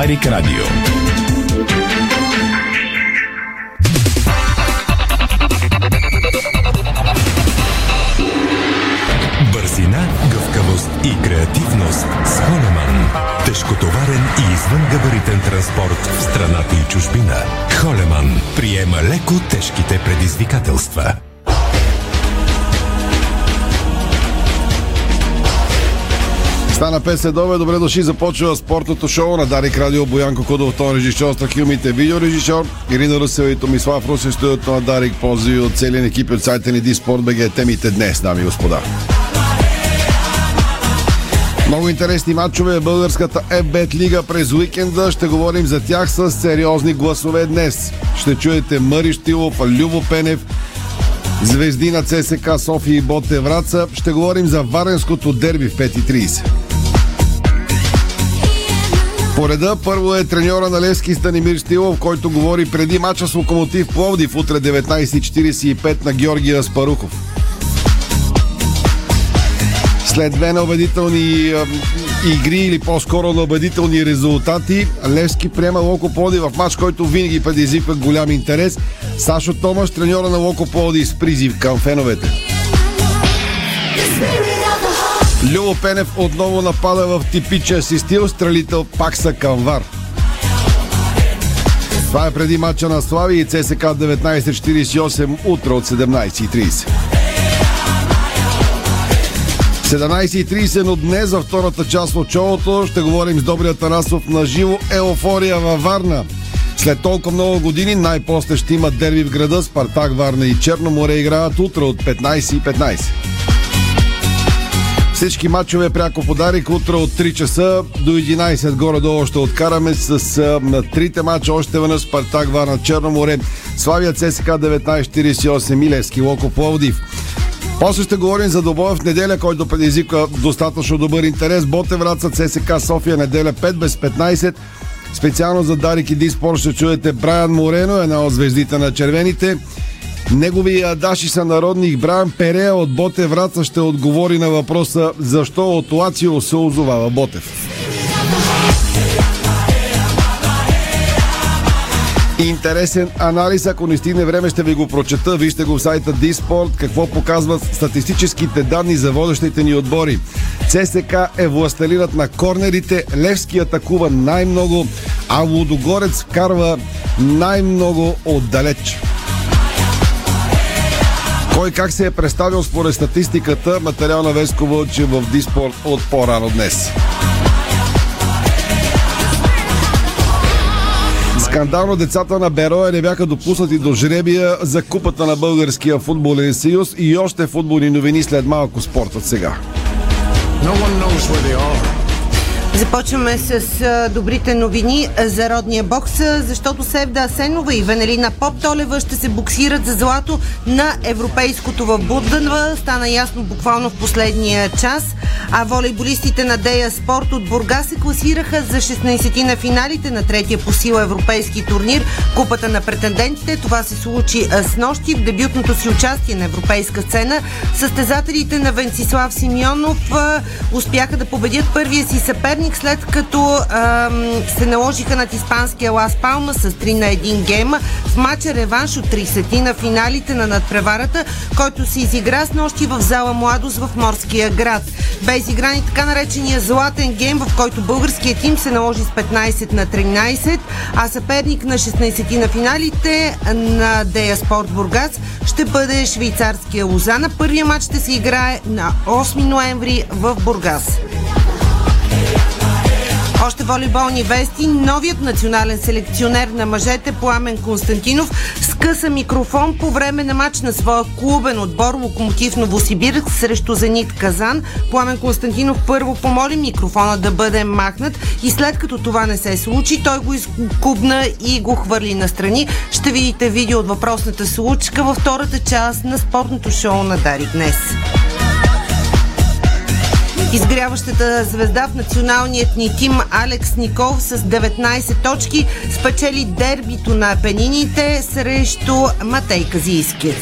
Дарик Радио. Бързина, гъвкавост и креативност с Холеман. Тежкотоварен и извънгабаритен транспорт в страната и чужбина. Холеман приема леко тежките предизвикателства. Стана 5 следове, добре дошли, започва спортното шоу на Дарик Радио. Боян Кокудов, тон режисьор, страхилмите видеорежисьор, Ирина Русел и Томислав Русев, студиото на Дарик, пози от целия екип от сайта ни dSport БГ. Темите днес, дами и господа. Много интересни матчове в българската ЕБЕТ лига през уикенда. Ще говорим за тях с сериозни гласове днес. Ще чуете Мъри Стоилов, Любо Пенев, звезди на ЦСК София и Ботев Враца. Ще говорим за варненското дерби в 5:30. Пореда, първо е треньора на Левски Станимир Стилов, който говори преди мача с Локомотив Пловдив утре 19:45 на Георги Аспарухов. След две неубедителни игри или по-скоро неубедителни резултати, Левски приема Локо Пловдив в мач, който винаги предизвиква голям интерес. Сашо Томаш, треньора на Локо Пловдив, с призив към феновете. Любо Пенев отново напада в типичен си стил, стрелител пак са към ВАР. Това е преди матча на Славия и ЦСК 1948 утре от 17:30. 17:30, но днес във втората част от шоуто ще говорим с Добрия Тарасов на живо. Еуфория във Варна. След толкова много години най-после ще има дерби в града. Спартак, Варна и Черноморе играят утре от 15:15. Всички матчове пряко по Дарик утре от 3 часа до 11 горе-долу ще откараме с трите матча още веднъж: Спартак, Варна, Черноморе, Славия, ЦСКА 1948 и Левски Локо Пловдив. После ще говорим за двубоя в неделя, който предизвиква достатъчно добър интерес. Ботев Враца, ЦСКА София, неделя 5:15. Специално за Дарик и dSport ще чуете Брайан Морено, една от звездите на червените. Неговия даши сънародник Брайан Перея от Ботев Враца ще отговори на въпроса защо от Лацио се озовава Ботев. Интересен анализ, ако не стигне време ще ви го прочета, вижте го в сайта dSport, какво показват статистическите данни за водещите ни отбори. ЦСКА е властелинът на корнерите, Левски атакува най-много, а Лудогорец вкарва най-много отдалеч. Кой как се е представил според статистиката, материал на Веско Вълчев в dSport от по-рано днес. Скандално децата на Бероя не бяха допуснати до жребия за купата на Българския футболен съюз и още футболни новини след малко. Спортът сега. Започваме с добрите новини за родния бокс, защото Севда Асенова и Венелина Поптолева ще се боксират за злато на европейското в Будънва. Стана ясно буквално в последния час. А волейболистите на Дея Спорт от Бургас се класираха за 16-ти на финалите на третия по сила европейски турнир Купата на претендентите. Това се случи с нощи в дебютното си участие на европейска сцена. Състезателите на Венцислав Симеонов успяха да победят първия си съперник, след като се наложиха над испанския Лас Палма с 3-1 гейма в матча реванш от 30-ти на финалите на надпреварата, който се изигра с нощи в зала Младост в Морския град. Бе изигран и така наречения златен гейм, в който българският тим се наложи с 15-13, а съперник на 16-ти на финалите на Дея Спорт Бургас ще бъде швейцарския Лузана. Първият матч ще се играе на 8 ноември в Бургас. Още волейболни вести. Новият национален селекционер на мъжете Пламен Константинов скъса микрофон по време на матч на своя клубен отбор Локомотив Новосибирск срещу Зенит Казан. Пламен Константинов първо помоли микрофона да бъде махнат и след като това не се случи, той го изкубна и го хвърли настрани. Ще видите видео от въпросната случка във втората част на спортното шоу на Дарик днес. Изгряващата звезда в националният ни тим Алекс Николов с 19 точки спечели дербито на Апенините срещу Матей Казийски.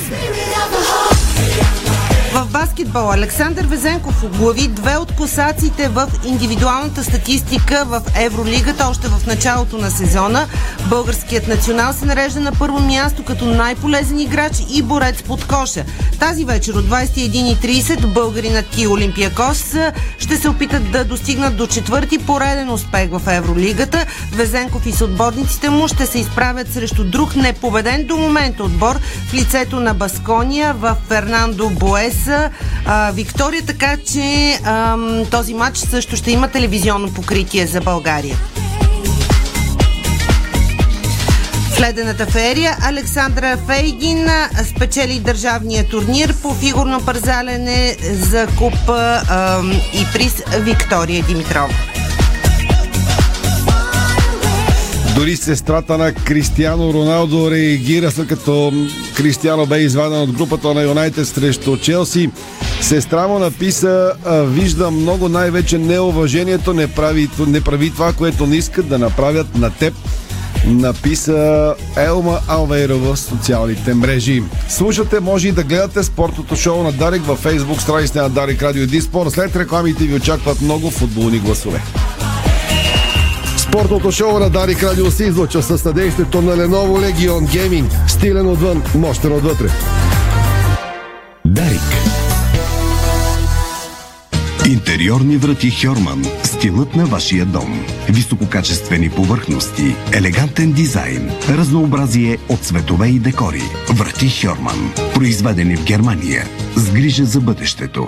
В баскетбол Александър Везенков оглави две от класациите в индивидуалната статистика в Евролигата още в началото на сезона. Българският национал се нарежда на първо място като най-полезен играч и борец под коша. Тази вечер от 21:30 българинът и Олимпиакос ще се опитат да достигнат до четвърти пореден успех в Евролигата. Везенков и съотборниците му ще се изправят срещу друг непобеден до момента отбор в лицето на Баскония в Фернандо Боеса Виктория, така че този матч също ще има телевизионно покритие за България. В ледената феерия Александра Фейгин спечели държавния турнир по фигурно парзалене за купа и приз Виктория Димитрова. Дори сестрата на Кристиано Роналдо реагира, след като Кристиано бе изваден от групата на Юнайтед срещу Челси. Сестра му написа: вижда много, най-вече неуважението, не прави това, което не искат да направят на теб. Написа Елма Алвейрова в социалните мрежи. Слушате, може и да гледате спортното шоу на Дарик във фейсбук страницата на Дарик Радио и dSport. След рекламите ви очакват много футболни гласове. Спортното шоу на Дарик Радио се излъчва със съдействието на Lenovo Legion Gaming. Стилен отвън, мощен отвътре. Дарик. Интериорни врати Хьорман. Стилът на вашия дом. Висококачествени повърхности, елегантен дизайн, разнообразие от цветове и декори. Врати Хьорман. Произведени в Германия. С грижа за бъдещето.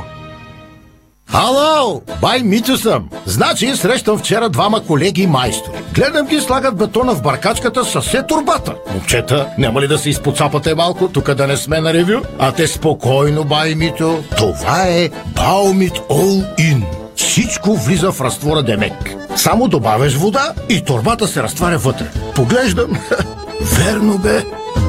Ало! Бай Митю съм! Значи срещам вчера двама колеги майстори. Гледам ги слагат бетона в баркачката със все турбата. Момчета, няма ли да се изпоцапате малко, тук да не сме на ревю? А те спокойно, бай Митю. Това е Баумит All In. Всичко влиза в разтвора Демек. Само добавяш вода и турбата се разтваря вътре. Поглеждам. Верно бе.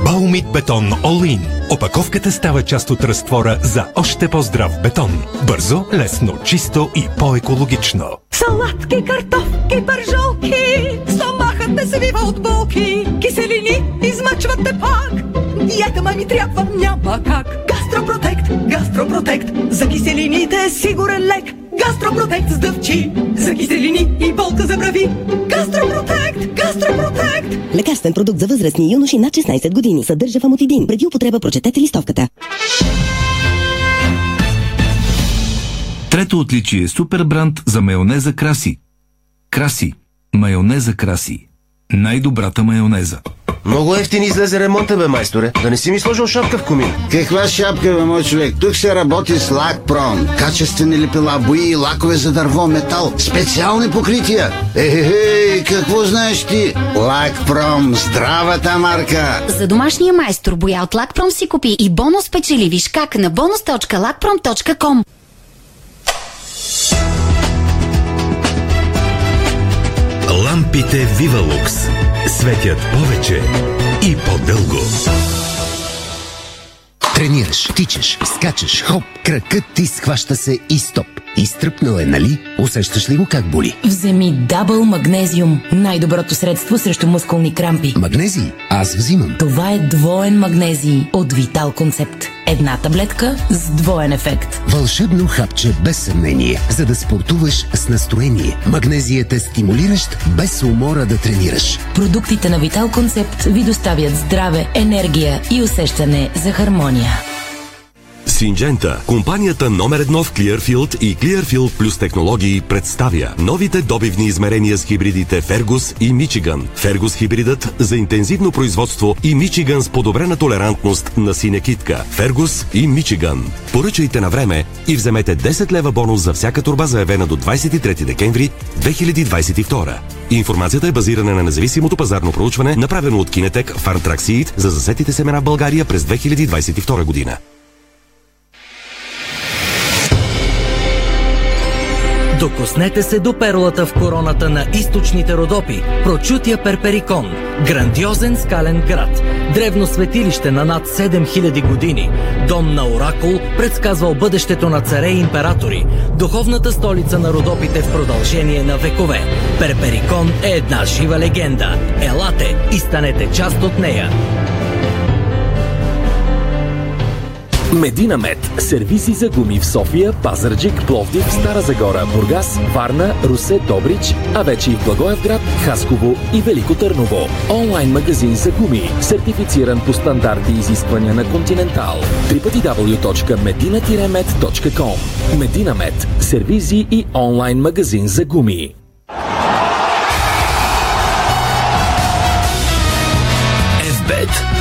Баумит бетон All In. Опаковката става част от разтвора за още по-здрав бетон. Бързо, лесно, чисто и по-екологично. Салатки, картофки, пържолки. Стомахът не се вива от болки. Киселини измъчвате пак. Диета ма ми трябва, няма как. Гастропротект, гастропротект. За киселините е сигурен лек. Гастропротект с дъвчи. За киселини и болка за брави. Гастропротект, гастропротект. Лекарствен продукт за възрастни юноши над 16 години. Съдържа фамотидин. Преди употреба прочетете листовката. Трето отличие. Супер бранд за майонеза Краси. Краси. Майонеза Краси. Най-добрата майонеза. Много ефтини излезе ремонта, бе, майсторе. Да не си ми сложил шапка в комин. Каква шапка, бе, мой човек? Тук се работи с Лакпром. Качествени лепила, бои, лакове за дърво, метал. Специални покрития. Ехе, какво знаеш ти? Лакпром, здравата марка. За домашния майстор боя от Лакпром си купи и бонус печели. Виж как на bonus.lakprom.com. Лампите Вивалукс светят повече и по-дълго. Тренираш, тичаш, скачаш, хоп, кракът ти схваща се и стоп. Изтръпнал е, нали? Усещаш ли го как боли? Вземи Дабъл Магнезиум. Най-доброто средство срещу мускулни крампи. Магнезий? Аз взимам. Това е двоен магнезий от Витал Концепт. Една таблетка с двоен ефект. Вълшебно хапче без съмнение, за да спортуваш с настроение. Магнезият е стимулиращ, без умора да тренираш. Продуктите на Витал Концепт ви доставят здраве, енергия и усещане за хармония. Синджента, компанията номер едно в Clearfield и Clearfield Plus технологии, представя новите добивни измерения с хибридите Fergus и Michigan. Fergus хибридът за интензивно производство и Michigan с подобрена толерантност на синя китка. Fergus и Michigan. Поръчайте на време и вземете 10 лева бонус за всяка торба, заявена до 23 декември 2022. Информацията е базирана на независимото пазарно проучване, направено от Kinetec Farmtrac Seed за засетите семена в България през 2022 година. Докоснете се до перлата в короната на източните Родопи, прочутия Перперикон, грандиозен скален град, древно светилище на над 7000 години, дом на оракул, предсказвал бъдещето на царе и императори, духовната столица на Родопите в продължение на векове. Перперикон е една жива легенда. Елате и станете част от нея. Мединамет. Сервиси за гуми в София, Пазарджик, Пловдив, Стара Загора, Бургас, Варна, Русе, Добрич, а вече и в Благоевград, Хасково и Велико Търново. Онлайн магазин за гуми, сертифициран по стандарти и изисквания на Континентал. www.medina-met.com. Мединамет. Сервизи и онлайн магазин за гуми.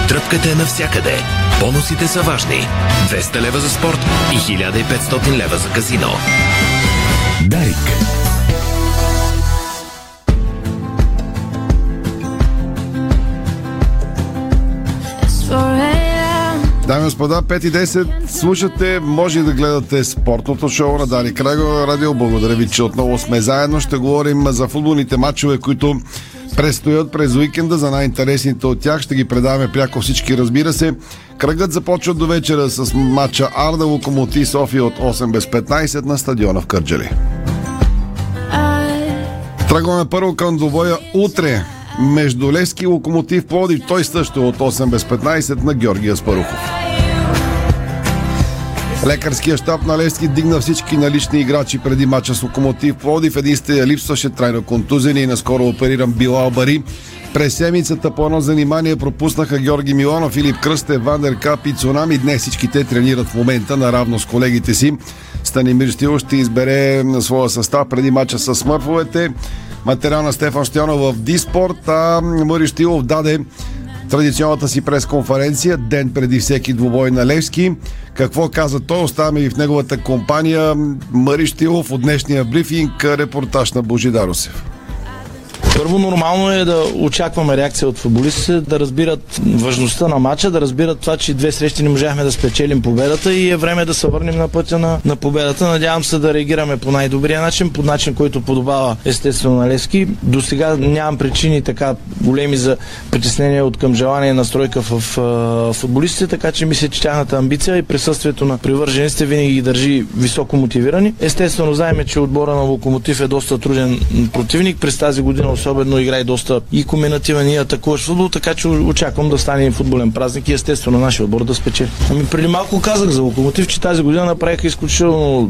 Тръпката е навсякъде. Бонусите са важни. 200 лева за спорт и 1500 лева за казино. Дарик. Дами и господа, 5:10. Слушате, може да гледате спортното шоу на Дарик Радио. Благодаря ви, че отново сме заедно. Ще говорим за футболните матчове, които предстоят през уикенда. За най-интересните от тях ще ги предаваме пряко всички, разбира се. Кръгът започва до вечера с матча Арда Локомотив София от 8:15 на стадиона в Кърджали. Тръгваме първо към двобоя утре между Левски и Локомотив Пловдив. Той също от 8:15 на Георги Аспарухов. Лекарския щаб на Левски дигна всички налични играчи преди матча с Локомотив Пловдив. Единствено липсваше трайно контузен и наскоро опериран Билал Бари. През седмицата по едно занимание пропуснаха Георги Милонов, Филип Кръсте, Вандеркап и Цунами. Днес всички те тренират в момента наравно с колегите си. Станимир Стилов ще избере своя състав преди матча с Смърфовете. Материал на Стефан Стоянов в dSport, а Мъри Стоилов даде традиционната си пресконференция ден преди всеки двубой на Левски. Какво каза той? Оставаме ви в неговата компания. Мъри Стоилов от днешния брифинг, репортаж на Божидар Русев. Първо, нормално е да очакваме реакция от футболистите, да разбират важността на матча, да разбират това, че две срещи не можахме да спечелим победата и е време да се върнем на пътя на победата. Надявам се да реагираме по най-добрия начин, по начин, който подобава естествено на Левски. До сега нямам причини така големи за притеснение от към желание настройка в футболистите, така че мисля, че тяхната амбиция и присъствието на привържениците винаги ги държи високо мотивирани. Естествено, знаем, че отбора на Локомотив е доста труден противник. През тази година особено играе доста и комбинативен и атакуващ футбол, така че очаквам да стане футболен празник и естествено нашия отбор да спечели. Преди малко казах за Локомотив, че тази година направиха изключително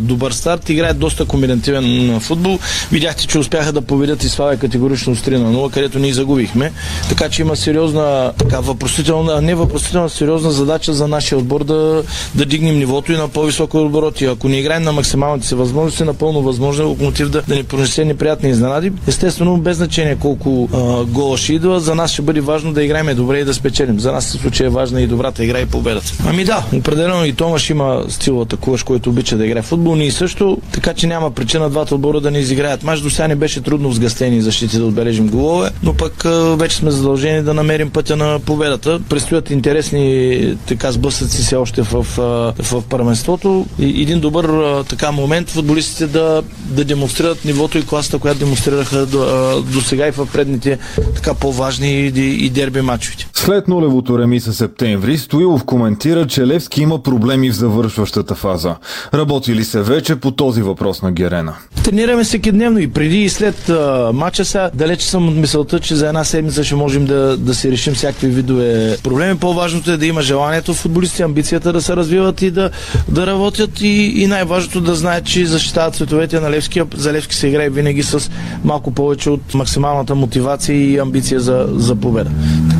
добър старт, играят доста комбинативен футбол. Видяхте, че успяха да победят и Славия категорично с 3-0, където ние загубихме. Така че има сериозна, така въпросителна, не въпросителна, сериозна задача за нашия отбор да дигнем нивото и на по-високо обороти. Ако не играем на максималните си възможности, напълно възможно е Локомотив да ни понесе неприятни изненади. Естествено, без значение колко гола ще идва, за нас ще бъде важно да играем добре и да спечелим. За нас в случай е важна и добрата игра и победата. Ами да, определено и Томаш има стил атакуваш, който обича да играе футбол, ние също, така че няма причина двата отбора да не изиграят мач. До сега не беше трудно с гъстени защити да отбележим голове, но пък вече сме задължени да намерим пътя на победата. Предстоят интересни така сблъсъци се още в първенството и един добър така момент футболистите да демонстрират нивото и класата, която демонстрираха до сега и в предните така по-важни и дерби матчовете. След нулевото реми с септември, Стоилов коментира, че Левски има проблеми в завършващата фаза. Работи ли се вече по този въпрос на Герена? Тренираме всеки дневно и преди и след матча сега. Далече съм от мисълта, че за една седмица ще можем да си решим всякакви видове проблеми. По-важното е да има желанието футболисти, амбицията да се развиват и да работят и най-важното да знаят, че защитават цветовете на Левски. За Левски се играе винаги с малко повече от максималната мотивация и амбиция за победа.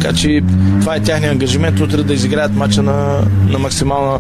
Така че това е тяхния ангажимент утре да изиграят матча на максимална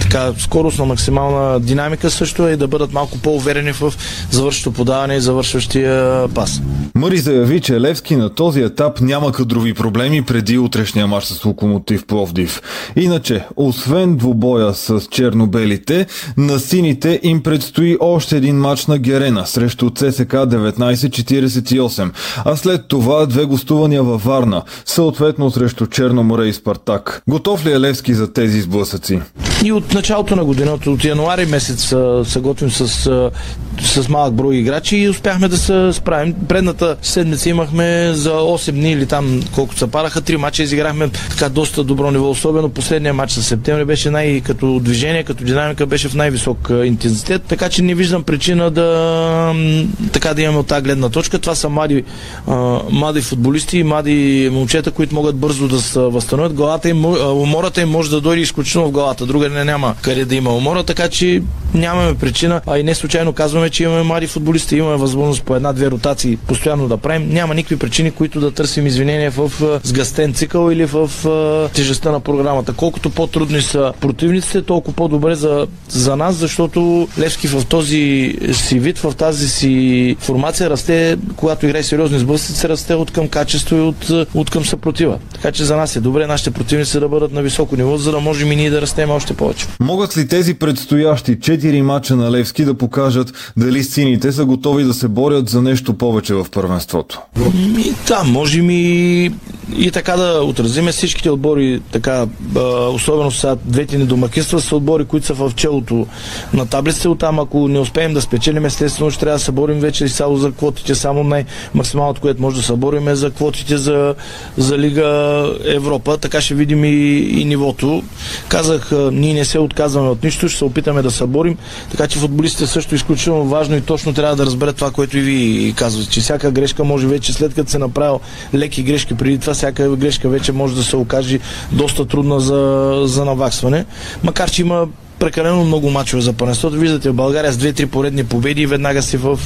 така, скорост, на максимална динамика също и да бъдат малко по-уверени в завършващото подаване и завършващия пас. Мъри заяви, че Левски на този етап няма кадрови проблеми преди утрешния матч с Локомотив Пловдив. Иначе, освен двубоя с черно-белите, на сините им предстои още един матч на Герена срещу ЦСК 1948, а след това две гостувания във Варна, съответно срещу Черноморе и Спартак. Готов ли е Левски за тези сблъсъци? И от началото на годината, от януари месец се готвим с малък брой играчи и успяхме да се справим. Предната седмица имахме за 8 дни или там колкото се параха, 3 мача изиграхме така доста добро ниво, особено последния матч със септември беше като движение, като динамика беше в най-висок интензитет, така че не виждам причина да имаме от тази гледна точка. Това са млади футболисти и млади момчета, които могат бързо да се възстановят. Главата им, умората им може да дойде изключително в главата. Друга не няма къде да има умора, така че нямаме причина, а и не случайно казваме, че имаме млади футболисти, имаме възможност по една-две ротации постоянно да правим. Няма никакви причини, които да търсим извинения в сгъстен цикъл или в тежестта на програмата. Колкото по-трудни са противниците, толкова по-добре за нас, защото Левски в този си вид, в тази си формация расте, когато играе сериозни сблъсъци, расте от към качество и от към съпротива. Така че за нас е добре нашите противници да бъдат на високо ниво, за да можем и ние да растем още повече. Могат ли тези предстоящи 4 мача на Левски да покажат дали сините са готови да се борят за нещо повече в първенството? Да, можем и така да отразиме всичките отбори, така, особено сега двете ни домакинства са отбори, които са в челото на таблицата. Оттам, ако не успеем да спечелим, естествено ще трябва да се борим вече и само за квотите, само най-максималното, което може да се борим е за квотите за Лига Европа. Така ще видим и нивото. Казах, ние не се отказваме от нищо, ще се опитаме да се борим, така че футболистите също изключително важно и точно трябва да разберат това, което и вие казвате, че всяка грешка може вече, след като се направил леки грешки преди това, всяка грешка вече може да се окаже доста трудна за наваксване. Макар че има прекалено много мачове за първенството. Виждате, в България с 2-3 поредни победи и веднага си в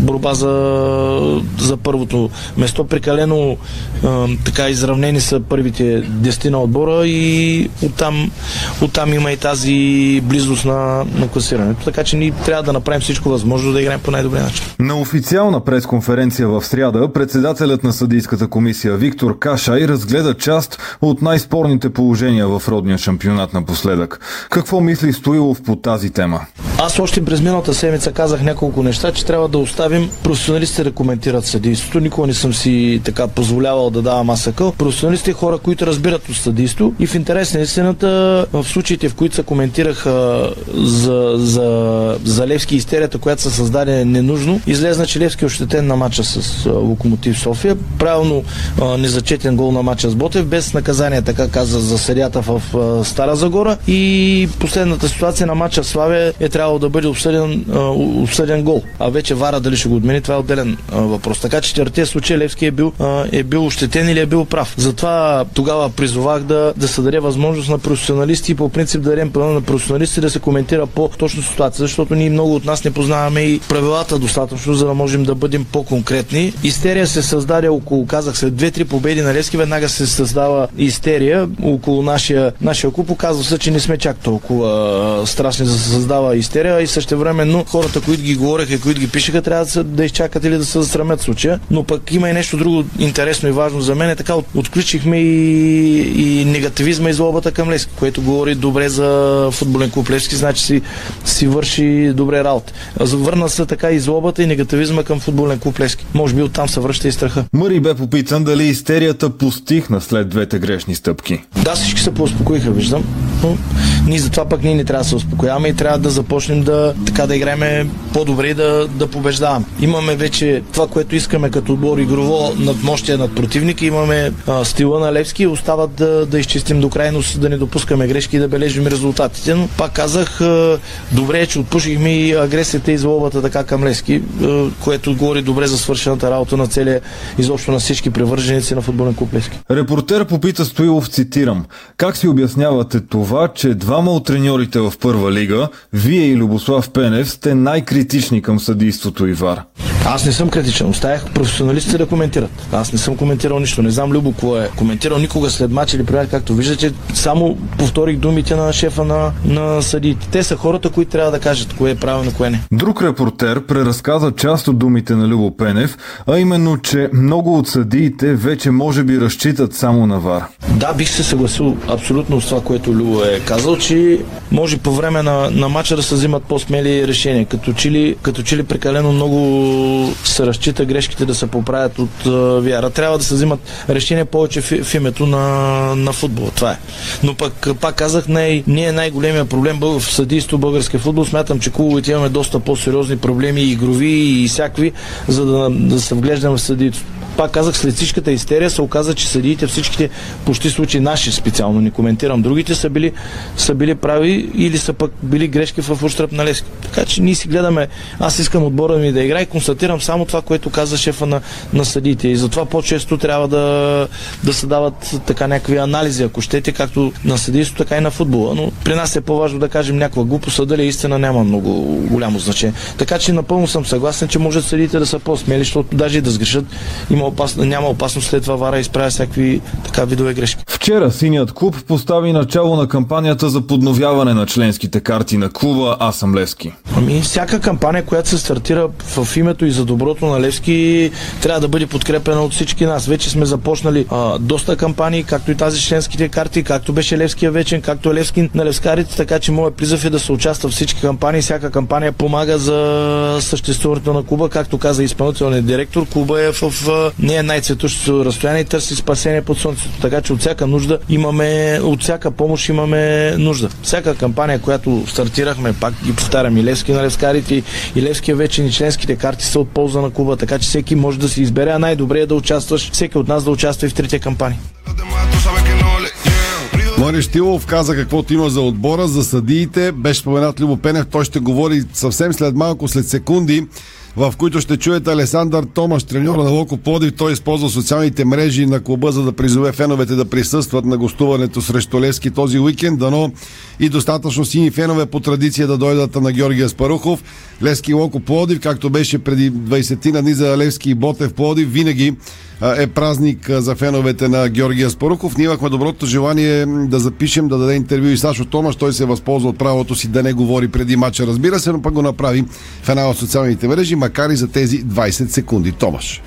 борба за първото место. Прекалено така изравнени са първите 10 на отбора и оттам има и тази близост на класирането. Така че ние трябва да направим всичко възможно да играем по най-добрия начин. На официална пресконференция в сряда председателят на съдийската комисия Виктор Кашай разгледа част от най-спорните положения в родния шампионат напоследък. Какво мисли Стоилов по тази тема? Аз още през миналата седмица казах няколко неща, че трябва да оставим професионалистите да коментират съдийството. Никога не съм си така позволявал да давам масъкъл. Професионалисти, хора, които разбират от съдийство, и в интерес на истината, в случаите, в които се коментираха за Левски истерията, която се създаде ненужно, излезна, че Левски е ощетен на мача с Локомотив София. Правилно незачетен гол на мача с Ботев, без наказание, така каза, за съдията в Стара Загора, и последната ситуация на матча в Славия е трябвало да бъде обсъден гол. А вече Вара дали ще го отмени, това е отделен въпрос. Така че в четирите случаи Левски е бил ощетен или е бил прав. Затова тогава призовах да се даде възможност на професионалисти и по принцип да дадем право на професионалисти да се коментира по-точно ситуация, защото ние много от нас не познаваме и правилата достатъчно, за да можем да бъдем по-конкретни. Истерия се създаде около, казах, след 2-3 победи на Левски, веднага се създава истерия около нашия клуб. Оказва се, че не сме чак толкова страшни за да се създава истерия, и същевременно хората, които ги говореха и които ги пишеха, трябва да изчакат или да се засрамят случая. Но пък има и нещо друго интересно и важно за мен. Така отключихме и негативизма и злобата към Левски, което говори добре за футболен клуб Левски, значи си върши добре работа. Завърна се така и злобата и негативизма към футболен клуб Левски. Може би оттам се връща и страха. Мъри бе попитан дали истерията постихна след двете грешни стъпки. Да, всички се поуспокоиха, виждам. Но ние затова пък ние не трябва да се успокояваме и трябва да започнем да играем по-добре и да побеждаваме. Имаме вече това, което искаме като отбор, игрово над мощия над противника, имаме стила на Левски и остават да изчистим до крайност, да не допускаме грешки и да бележим резултатите. Но пак казах, добре е, че отпушихме и агресията и злобата така към Левски, което отговори добре за свършената работа на целия, изобщо на всички привърженици на футболен клуб Левски. Репортер попита Стоилов, цитирам: "Как си обяснявате това, че двама от треньорите в първа лига, вие и Любослав Пенев, сте най-критични към съдийството и ВАР?" Аз не съм критичен, оставях професионалистите да коментират. Аз не съм коментирал нищо, не знам Любо какво е коментирал никога след матч или пример, както виждате, само повторих думите на шефа на съдиите. Те са хората, които трябва да кажат кое е правилно, кое не. Друг репортер преразказа част от думите на Любо Пенев, а именно, че много от съдиите вече може би разчитат само на ВАР. Да, бих се съгласил абсолютно с това, което Любо е казал, че може по време на матча да се взимат по-смели решения, като че ли прекалено много се разчита грешките да се поправят от вяра. Трябва да се взимат решения повече в името на футбола. Това е. Но пак казах, не е най-големия проблем в съдийство българския футбол. Смятам, че клубовете имаме доста по-сериозни проблеми, игрови и всякакви, за да се вглеждаме в съдийството. пак казах, след всичката истерия се оказа, че съдиите всичките почти случаи наши специално, не коментирам другите, са били прави или са пък били грешки в ущърб на Левски. Така че ние си гледаме, аз искам отбора ми да играе и констатирам само това, което каза шефа на съдиите. И затова по-често трябва да се дават така някакви анализи, ако щете, както на съдийство, така и на футбола. Но при нас е по-важно да кажем някаква глупост, а дали истина няма много голямо значение. Така че напълно съм съгласен, че може съдиите да са по-смели, защото даже и да сгрешат, няма опасност след това вара изправя всякакви така видове грешки. Вчера синият клуб постави начало на кампанията за подновяване на членските карти на клуба Аз съм Левски. Ами всяка кампания, която се стартира в името и за доброто на Левски, трябва да бъде подкрепена от всички нас. Вече сме започнали доста кампании, както и тази членските карти, както беше Левския вечен, както е Левски на левскарите, така че моят призъв е да се участва в всички кампании. Всяка кампания помага за съществуването на клуба, както каза изпълнителният директор. Клуба е не е най-цветущото разстояние и търси спасение под слънцето. Така че от всяка помощ имаме нужда. Всяка кампания, която стартирахме, пак ги повтарям, и Левски на левскарите, и Левския вечен, и членските карти са от полза на клуба, така че всеки може да се избере, а най-добре е да участваш, всеки от нас да участва и в трите кампании. Мъри Стоилов каза каквото има за отбора, за съдиите. Беше споменат Любо Пенев, той ще говори съвсем след малко, след секунди, в които ще чуете Александър Томаш, треньора на Локо Пловдив. Той използва социалните мрежи на клуба, за да призове феновете да присъстват на гостуването срещу Левски този уикенд, дано и достатъчно сини фенове по традиция да дойдат на Георги Аспарухов. Левски Локо Пловдив, както беше преди 20 дни за Левски и Ботев Пловдив, винаги е празник за феновете на Георги Аспарухов. Ние имахме доброто желание да запишем, да даде интервю и Сашо Томаш. Той се възползва от правото си да не говори преди мача, разбира се, но пък го направи в една от социалните мрежи, макар и за тези 20 секунди. Томаш.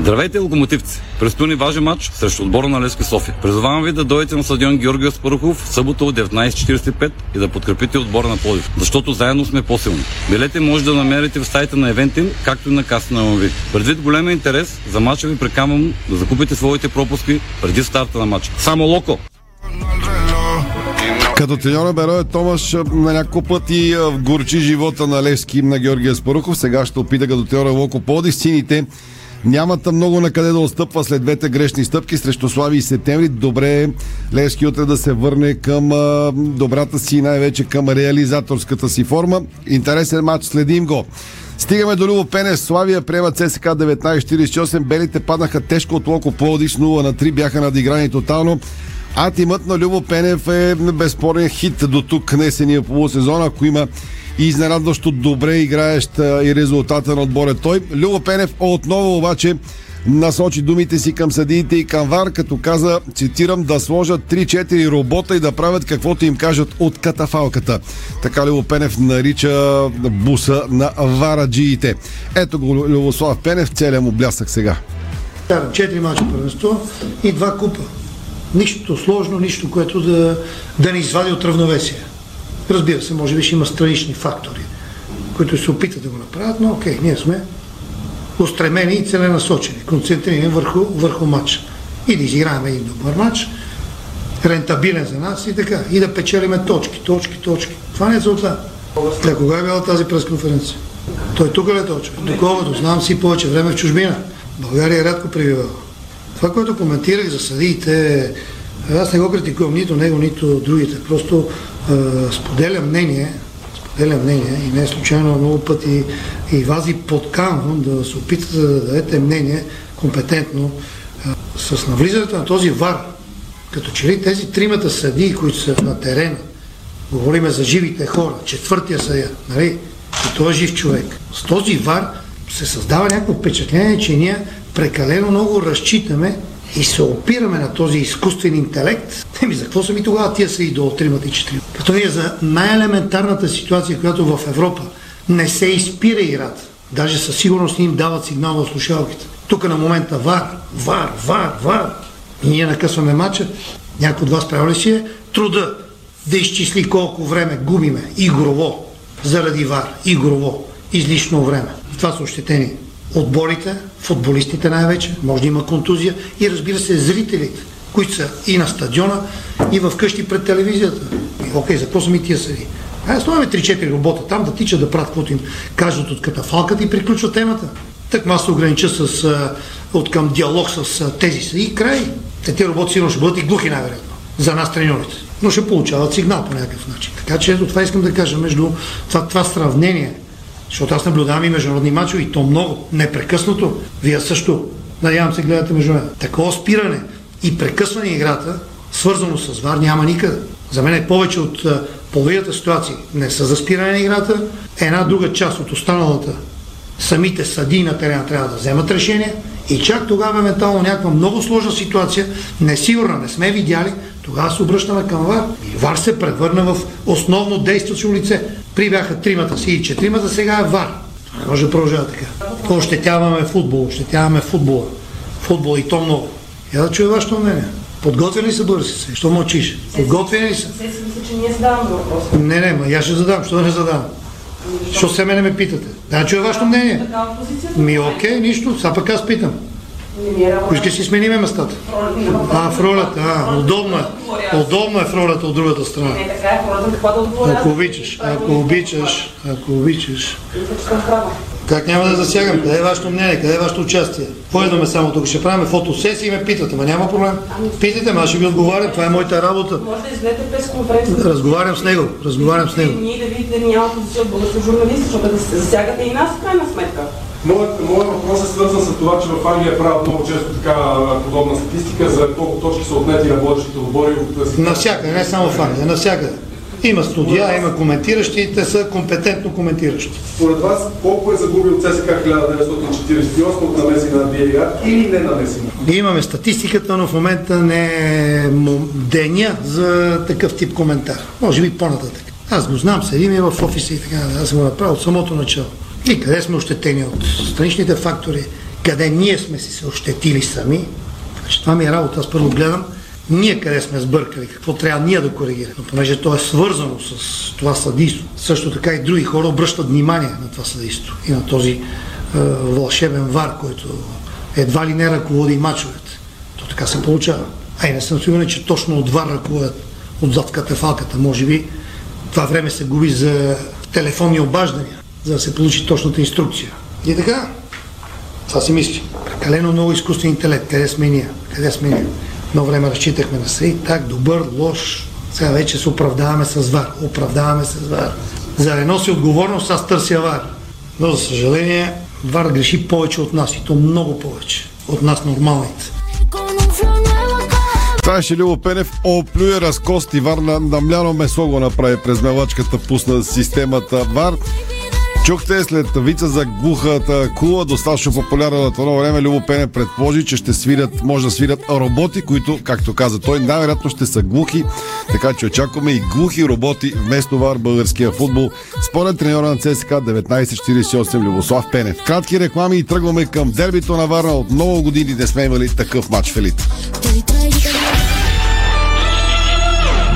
Здравейте, локомотивци! Предстои ни важен матч срещу отбора на ЦСКА София. Призовавам ви да дойдете на стадион Георги Аспарухов в събота от 19:45 и да подкрепите отбора на Пловдив, защото заедно сме по-силни. Билети може да намерите в сайта на Eventim, както и на касата на МВ. Предвид големия интерес за мача ви приканвам да закупите своите пропуски преди старта на матча. Само Локо! Като треньора Бероя, Томаш на няколко пъти горчи живота на Левски, на Георги Аспарухов. Сега ще опита като треньора Локо Пловдив. Сините нямат много на къде да отстъпва след двете грешни стъпки срещу Славия и септември. Добре Левски утре да се върне към добрата си, най-вече към реализаторската си форма. Интересен матч, следим го. Стигаме до Любо Пенев. Славия приема ЦСК 1948. Белите паднаха тежко от Локо Пловдив, 0-3 бяха надиграни тотално. А тимът на Любо Пенев е безспорен хит до тук несения полусезон. Ако има и изненадващо добре играещ и резултата на отбора той. Любо Пенев отново обаче насочи думите си към съдиите и към ВАР, като каза, цитирам, да сложат 3-4 робота и да правят каквото им кажат от катафалката. Така Любо Пенев нарича буса на вараджиите. Ето го Любослав Пенев, целият му блясък сега. 4 мача първенство и 2 купа. Нищо сложно, нищо, което да не извади от равновесие. Разбира се, може би ще има странични фактори, които се опитат да го направят, но окей, ние сме устремени и целенасочени, концентрирани върху матча. И да изиграем един добър матч, рентабилен за нас и така. И да печелиме точки. Това не е целта. Да, кога е била тази пресконференция? Той тук ли е точка? Доколкото знам си повече време в чужбина. България е рядко пребивала. Това, което коментирах за съдиите, аз не го критикувам нито него, нито другите. Просто споделя мнение и не случайно много пъти и вас ви подканвам да се опитате да дадете мнение компетентно. С навлизането на този ВАР, като че ли тези тримата съдии, които са на терена, говориме за живите хора, четвъртия съдия, нали? И той е жив човек. С този ВАР се създава някакво впечатление, че ние прекалено много разчитаме и се опираме на този изкуствен интелект. За какво са ми тогава тия са и до 3-4? Като ние за най-елементарната ситуация, която в Европа не се изпира играта, даже със сигурност не им дават сигнал в слушалките. Тук на момента вар. И ние накъсваме матча. Някой от вас правил ли си е труда да изчисли колко време губиме игрово заради вар, игрово, излишно време. Това са ощетени отборите, футболистите най-вече, може да има контузия и разбира се зрителите, които са и на стадиона, и в къщи пред телевизията. Окей, за какво са ми тия съди? Ай, слагаме 3-4 робота там да тичат да правят каквото им кажат от катафалката и приключва темата. Тъкма се огранича с откъм диалог с тезиса и край. Те роботи сигурно ще бъдат и глухи най-вероятно за нас треньорите, но ще получават сигнал по някакъв начин. Така че от това искам да кажа, между това сравнение, защото аз наблюдавам и международни мачове и то много, непрекъснато, вие също, надявам се, гледате между мен. Такова спиране и прекъсване играта, свързано с ВАР, няма никъде. За мен е повече от половината ситуации не са за спиране на играта, една друга част от останалата самите съдии на терена трябва да вземат решение и чак тогава евентуално някаква много сложна ситуация, несигурна, не сме видяли, тогава се обръщаме към ВАР. И ВАР се превърна в основно действащо лице. При бяха тримата си и четиримата, сега е ВАР. Не може да продължава така. Ощетяваме футбол, ощетяваме футбола. Футбол и то много. Я да чуя вашето мнение. Подготвени ли са българските? Що мълчиш? Подготвени ли са? Мисля, че ние задавам въпрос. Не, аз ще задам, що да не задам. Що се мене ме питате? Да, чуя вашето мнение. Ми, окей, нищо, сега пък аз питам. Ще си смениме местата. В ролята, удобно е в ролята от другата страна. Ако обичаш. Как няма да засягам? Къде е вашето мнение? Къде е вашето участие? Поедаме само тук, ще правим фотосесии и ме питате, ма няма проблем. Питайте ме, аз ще ви отговарям, това е моята работа. Може да излезете пресконференция. Разговарям с него. Ние да видите няма позиция от български журналисти, защото да се засягате и нас в крайна сметка. Моят въпрос е свързан с това, че в Англия правят много често така подобна статистика за колко точки са отнети работещите отбори от... Навсякъде, не само в Англия, навсякъде. Има студия, има коментиращи и те са компетентно коментиращи. Според вас, колко е загубил ЦСКА 1948 от намесена Биега или не намесена? Ние имаме статистиката, но в момента не е деня за такъв тип коментар. Може би по-нататък. Аз го знам, седим и в офиса и така. Аз съм го направил от самото начало. И къде сме ощетени от страничните фактори, къде ние сме си се ощетили сами. Това ми е работа, аз първо гледам. Ние къде сме сбъркали, какво трябва ние да коригираме. Но понеже то е свързано с това съдийство, също така и други хора обръщат внимание на това съдийство и на този вълшебен ВАР, който едва ли не ръководи мачовете. То така се получава. Не съм сигурен, че точно от ВАР ръководят отзад катафалката. Може би това време се губи за телефонни обаждания, за да се получи точната инструкция. И така, това си мисли. Прекалено много изкуствен интелект. Къде сме ние? Много време разчитахме на се и так, добър, лош. Сега вече се оправдаваме с ВАР. За да носи отговорност, аз търся ВАР. Но, за съжаление, ВАР греши повече от нас и то много повече. От нас нормалните. Това беше Любо Пенев. Оплюе, разкости ВАР. На мляно месо го направи през мелачката, пусна системата ВАР. Чухте след вица за глухата кула, достатъчно популярна на това време, Любо Пенев предположи, че ще свирят, може да свирят роботи, които, както каза той, най-вероятно ще са глухи, така че очакваме и глухи роботи вместо ВАР българския футбол, според треньора на ЦСКА 1948 Любослав Пенев. Кратки реклами и тръгваме към дербито на Варна. От много години не сме имали такъв матч в елит.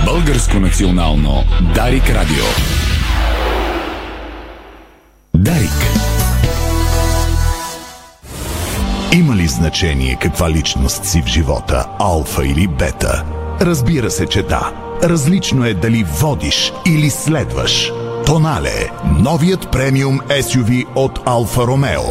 Българско национално Дарик Радио. Дарик. Има ли значение каква личност си в живота, алфа или бета? Разбира се, че да. Различно е дали водиш или следваш. Тонале, новият премиум SUV от Алфа Ромео.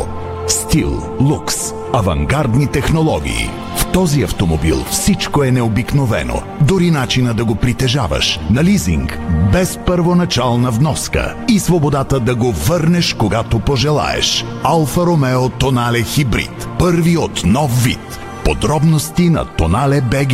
Стил, лукс, авангардни технологии. В този автомобил всичко е необикновено. Дори начина да го притежаваш на лизинг, без първоначална вноска и свободата да го върнеш, когато пожелаеш. Алфа Ромео Тонале Хибрид. Първи от нов вид. Подробности на Тонале БГ.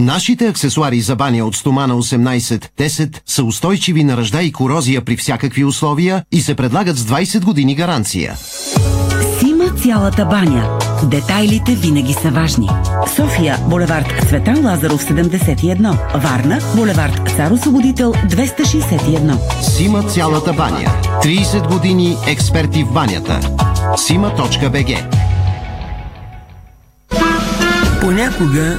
Нашите аксесуари за баня от стомана 18-10 са устойчиви на ръжда и корозия при всякакви условия и се предлагат с 20 години гаранция. Сима на цялата баня. Детайлите винаги са важни. София, булевард Светан Лазаров 71. Варна, булевард Цар Освободител 261. Сима цялата баня. 30 години експерти в банята. Sima.bg. Понякога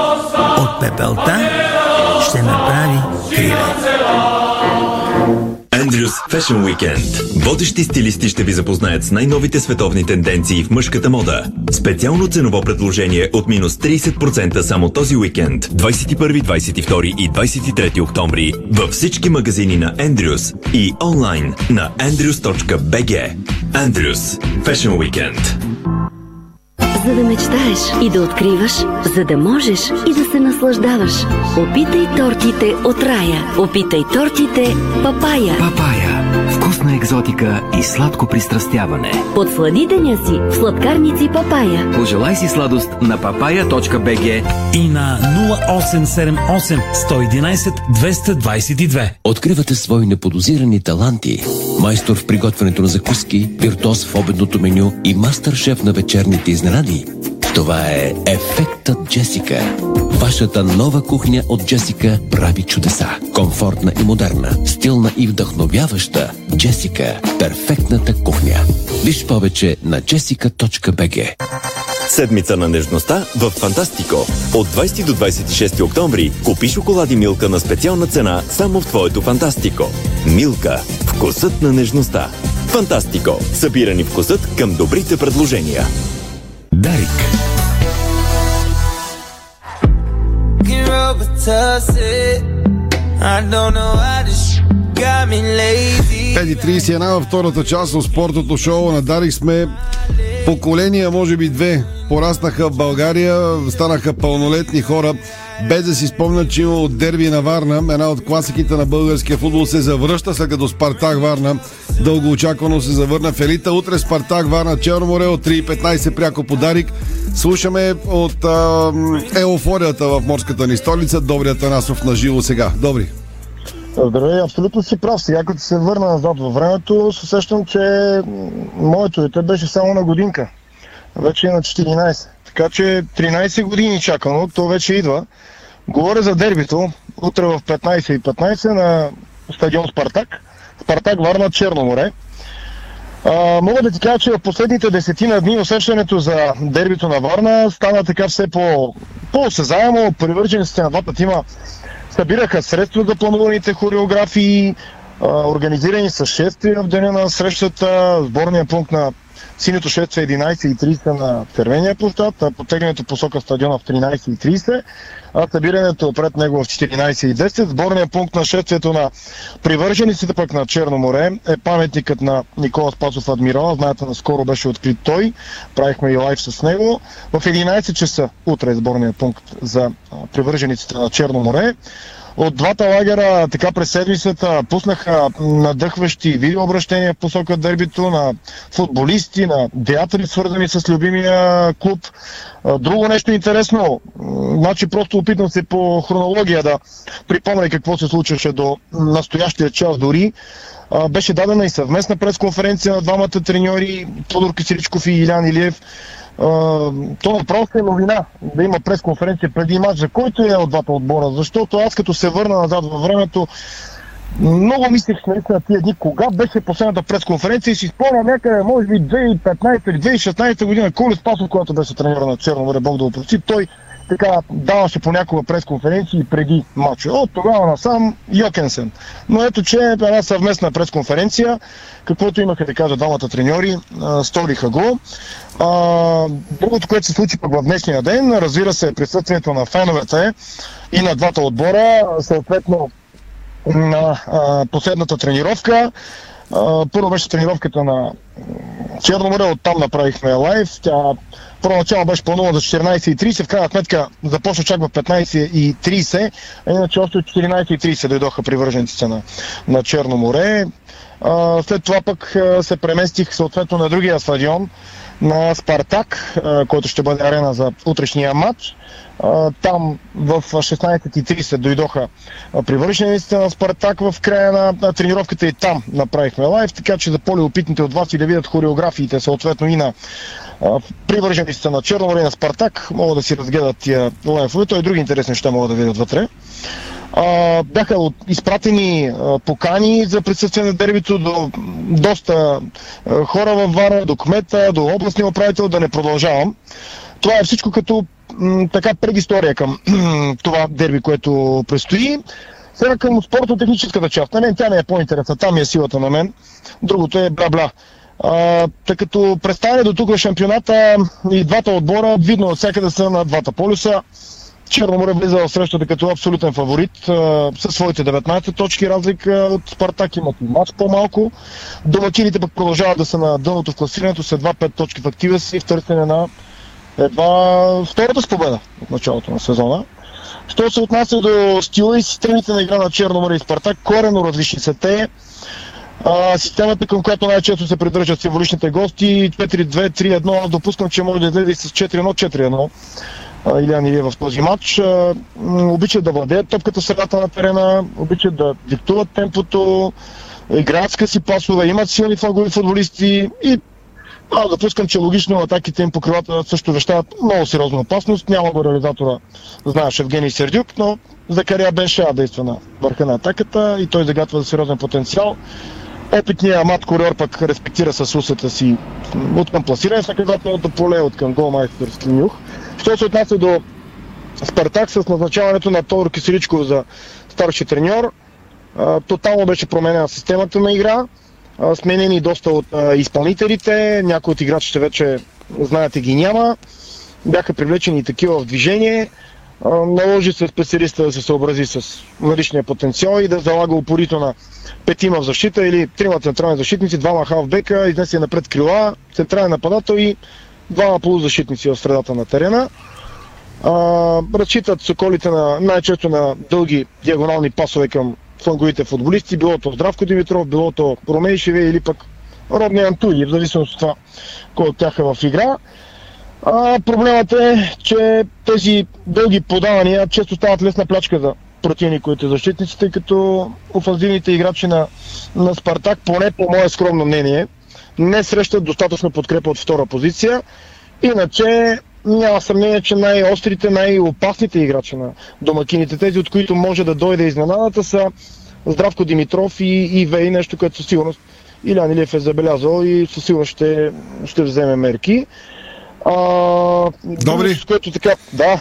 От пепелта ще направи криле. Andrews Fashion Weekend. Водещи стилисти ще ви запознаят с най-новите световни тенденции в мъжката мода. Специално ценово предложение от минус 30% само този уикенд, 21, 22 и 23 октомври, във всички магазини на Andrews и онлайн на andrews.bg. Andrews Fashion Weekend. За да мечтаеш и да откриваш, за да можеш и да се наслаждаваш. Опитай тортите от Рая. Опитай тортите Папая. Папая. Вкусна екзотика и сладко пристрастяване. Подслади деня си в сладкарници Папая. Пожелай си сладост на papaya.bg и на 0878 111 222. Откривате свои неподозирани таланти. Майстор в приготвянето на закуски, виртуоз в обедното меню и мастер-шеф на вечерните изненади. Това е Ефектът Джесика. Вашата нова кухня от Джесика прави чудеса. Комфортна и модерна, стилна и вдъхновяваща. Джесика – перфектната кухня. Виж повече на jessica.bg. Седмица на нежността в Фантастико. От 20 до 26 октомври купи шоколади Милка на специална цена само в твоето Фантастико. Милка – вкусът на нежността. Фантастико – събира ни вкусът към добрите предложения. Дарик. Тези 31 във втората част от спортното шоу на Дарик сме. Поколения, може би две, пораснаха в България, станаха пълнолетни хора, без да си спомнят, че има от дерби на Варна. Една от класиките на българския футбол се завръща, след като Спартак Варна дългоочаквано се завърна в елита. Утре Спартак Варна, Черноморе от 3.15 пряко по Дарик. Слушаме от еуфорията в морската ни столица. Добри Атанасов на живо сега. Добри. Здравей, абсолютно си прав. Сега като се върна назад във времето, се усещам, че моето дете беше само на годинка. Вече е на 14. Така че 13 години чакано, то вече идва. Говоря за дербито, утре в 15:15 на стадион Спартак. Спартак Варна, Черноморе. Мога да ти кажа, че в последните десетина дни усещането за дербито на Варна стана така все по-осезаемо. Привържениците на двата тима събираха средства за плануваните хореографии, организирани с шествия в деня на срещата. Сборният пункт на синето шествие 11:30 на червения площад, на потеглянето посока стадиона в 13:30, а събирането пред него в 14:10. Сборният пункт на шествието на привържениците пък на Черно море е паметникът на Никола Спасов Адмирала. Знаете, наскоро беше открит той. Правихме и лайв с него. В 11 часа утре е сборният пункт за привържениците на Черно море. От двата лагера, така през седмицата, пуснаха надъхващи видеообращения в посока дербито на футболисти, на деятели, свързани с любимия клуб. Друго нещо интересно, значи просто опитам се по хронология да припомня какво се случваше до настоящия час дори. Беше дадена и съвместна пресконференция на двамата треньори Тодор Кисиричков и Илян Илиев. То направо е новина да има пресконференция преди матч, за който е от двата отбора, защото аз като се върна назад във времето, много мислех на тия дни, кога беше последната пресконференция и си спомням някъде, може би 2015 или 2016 година, Колю Спасов, когато беше треньор на Черноморе, Бог да го прости, той така даваше понякога пресконференции преди матча. От тогава насам Йокенсен. Но ето, че е една съвместна пресконференция, каквото имаха да кажат двамата треньори, сториха го. Другото, което се случи пък в днешния ден, разбира се, присъствието на феновете и на двата отбора, съответно на последната тренировка. Първо беше тренировката на Черноморе, оттам направихме лайв. Тя проначало беше планувана за 14.30, в крайна сметка започна чак в 15.30, а иначе още от 14.30 дойдоха привържениците на Черноморе. След това пък се преместих съответно на другия стадион, на Спартак, който ще бъде арена за утрешния матч. Там в 16.30 дойдоха привържениците на Спартак в края на тренировката и там направихме лайв, така че за по-любопитните от вас и да видят хореографиите съответно и на привържениците на Черноморе и на Спартак, могат да си разгледат тия лайфове, то и други интересни неща могат да видят вътре. Бяха изпратени покани за присъствие на дербито до доста хора във Варна, до кмета, до областния управител, да не продължавам. Това е всичко като така предистория към това дерби, което предстои. Сега към спортно-техническата част. На мен тя не е по-интересна, там е силата на мен. Другото е бла-бла. Тъй като представяне до тук в шампионата и двата отбора, видно от всякъде са на двата полюса. Черноморе влиза в срещата като абсолютен фаворит със своите 19 точки разлика от Спартак, имат и мач по-малко. Домакините пък продължават да са на дъното в класирането с 2-5 точки в актива си в търсене на едва втората победа от началото на сезона. Що се отнася до стила и системите на игра на Черноморе и Спартак, коренно различни са те. Системата, към която най-често се придържат символичните гости, 4-2-3-1, аз допускам, че може да излезе и с 4-1-4-1. Илян Илиев в този матч, обичат да владеят топката в средата на терена, обичат да диктуват темпото, играят с къси пасове, имат силни флагови футболисти и аз допускам, че логично атаките им по крилата също вещават много сериозна опасност. Няма го реализатора, знаеш, Евгений Сердюк, но Закария Беншеа действа на върха на атаката и той загатва за сериозен потенциал. Опитният Мат Корьор пък респектира с усета си от към пласиране с наказателното поле, от към голмайсторски нюх. Що се отнася до Спартак с назначаването на Тодор Киселичков за старши треньор, тотално беше променена системата на игра, сменени доста от изпълнителите, някои от играчите вече, знаете, ги няма, бяха привлечени и такива в движение, наложи се специалиста да се съобрази с наличния потенциал и да залага упорито на петима в защита или трима централни защитници, двама халфбека, изнесе напред крила, централен нападател и двама полузащитници в средата на терена. Разчитат соколите най-често на дълги диагонални пасове към фланговите футболисти, било то Здравко Димитров, било то Ромейшеве или пък Родни Антуни, в зависимост от това кой от тях е в игра. Проблемът е, че тези дълги подавания често стават лесна плячка за противниковите защитници, тъй като офанзивните играчи на Спартак, поне по мое скромно мнение, не срещат достатъчно подкрепа от втора позиция. Иначе няма съмнение, че най-острите, най-опасните играчи на домакините, тези от които може да дойде изненадата, са Здравко Димитров и Вей, нещо, което със сигурност Илян Илиев е забелязал и със сигурност ще вземе мерки. Добри, с което така, да.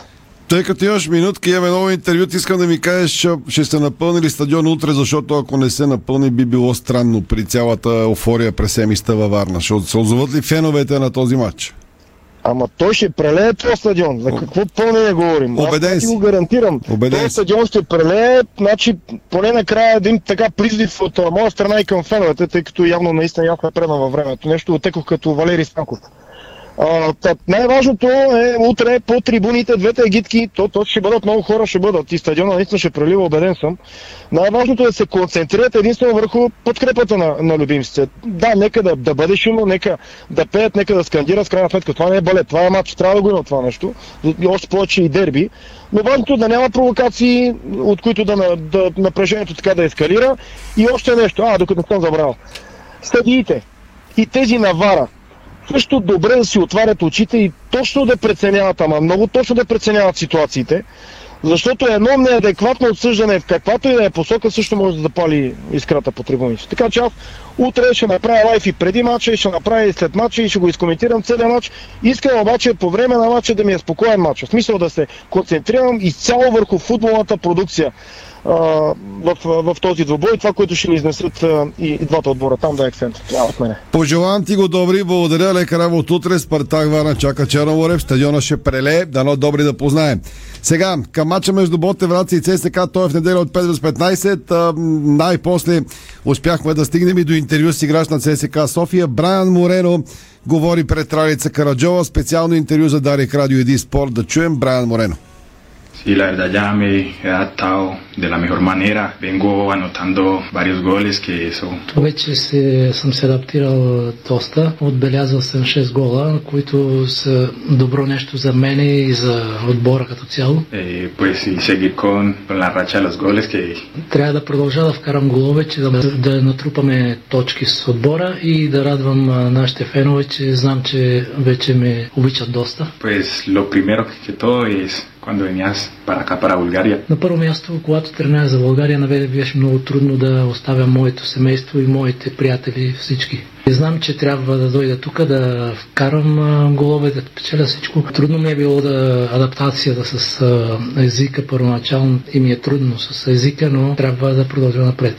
Тъй като имаш минутки, имаме ново интервю, искам да ми кажеш, че ще сте напълнили стадион утре, защото ако не се напълни, би било странно при цялата еуфория през емиста във Варна. Ще се озоват ли феновете на този матч? Ама той ще прелее този стадион. За какво пълнене говорим? Аз ти го гарантирам. Този стадион ще прелее, значи поне накрая да им така призив от моя страна и към феновете, тъй като явно наистина явно напредна във времето. Нещо отекох като Валери Станков. Най-важното е утре по трибуните, двете агитки, то ще бъдат много хора, ще бъдат и стадиона наистина ще прелива, убеден съм. Най-важното е да се концентрират единствено върху подкрепата на любимците. Да, нека да бъде шумно, нека да пеят, нека да скандират, в крайна сметка това не е балет, това е матч, трябва да го има това нещо, още повече и дерби. Но важното е да няма провокации, от които да напрежението така да ескалира. И още нещо, докато съм забрал. Съдиите и тези на вара също добре да си отварят очите и точно да преценяват, ама много точно да преценяват ситуациите, защото едно неадекватно отсъждане в каквато и да е посока също може да запали искрата по трибуните. Така че аз утре ще направя лайф и преди матча, и ще направя и след матча, и ще го изкоментирам целия матч. Искам обаче по време на матча да ми е спокоен матч, в смисъл да се концентрирам изцяло върху футболната продукция. в този двубой. Това, което ще ни изнесат и двата отбора. Там да е акцент. Това от мене. Пожелавам ти го добри. Благодаря, лека работа. Утре Спартак Варна чака Черноморе. Стадиона ще прелее. Дано добри да познаем. Сега, към мача между Ботев Враца и ЦСКА, той е в неделя от 5-15. Най-после успяхме да стигнем и до интервю с играч на ЦСКА София. Брайан Морено говори пред Ралица Караджова. Специално интервю за Дарик Радио и dSport. Да чуем Брайан Морено. Sí, la verdad ya me he adaptado de la mejor manera. Vengo anotando varios goles que eso. Вече съм се адаптирал доста. Отбелязал съм 6 гола, които са добро нещо за мене и за отбора като цяло. Pues y seguir con la racha de los goles que трябва да продължа да вкарам голове, че да натрупаме точки с отбора и да радвам нашите фенове, че знам, че вече ме обичат доста. Pues lo primero que todo es cuando venías para acá, para Bulgaria. На първо място, когато тренирах за България, наведе беше много трудно да оставя моето семейство и моите приятели всички. Знам, че трябва да дойда тук, да вкарам голове, да печеля всичко. Трудно ми е било да адаптацията с езика първоначално и ми е трудно с езика, но трябва да продължа напред.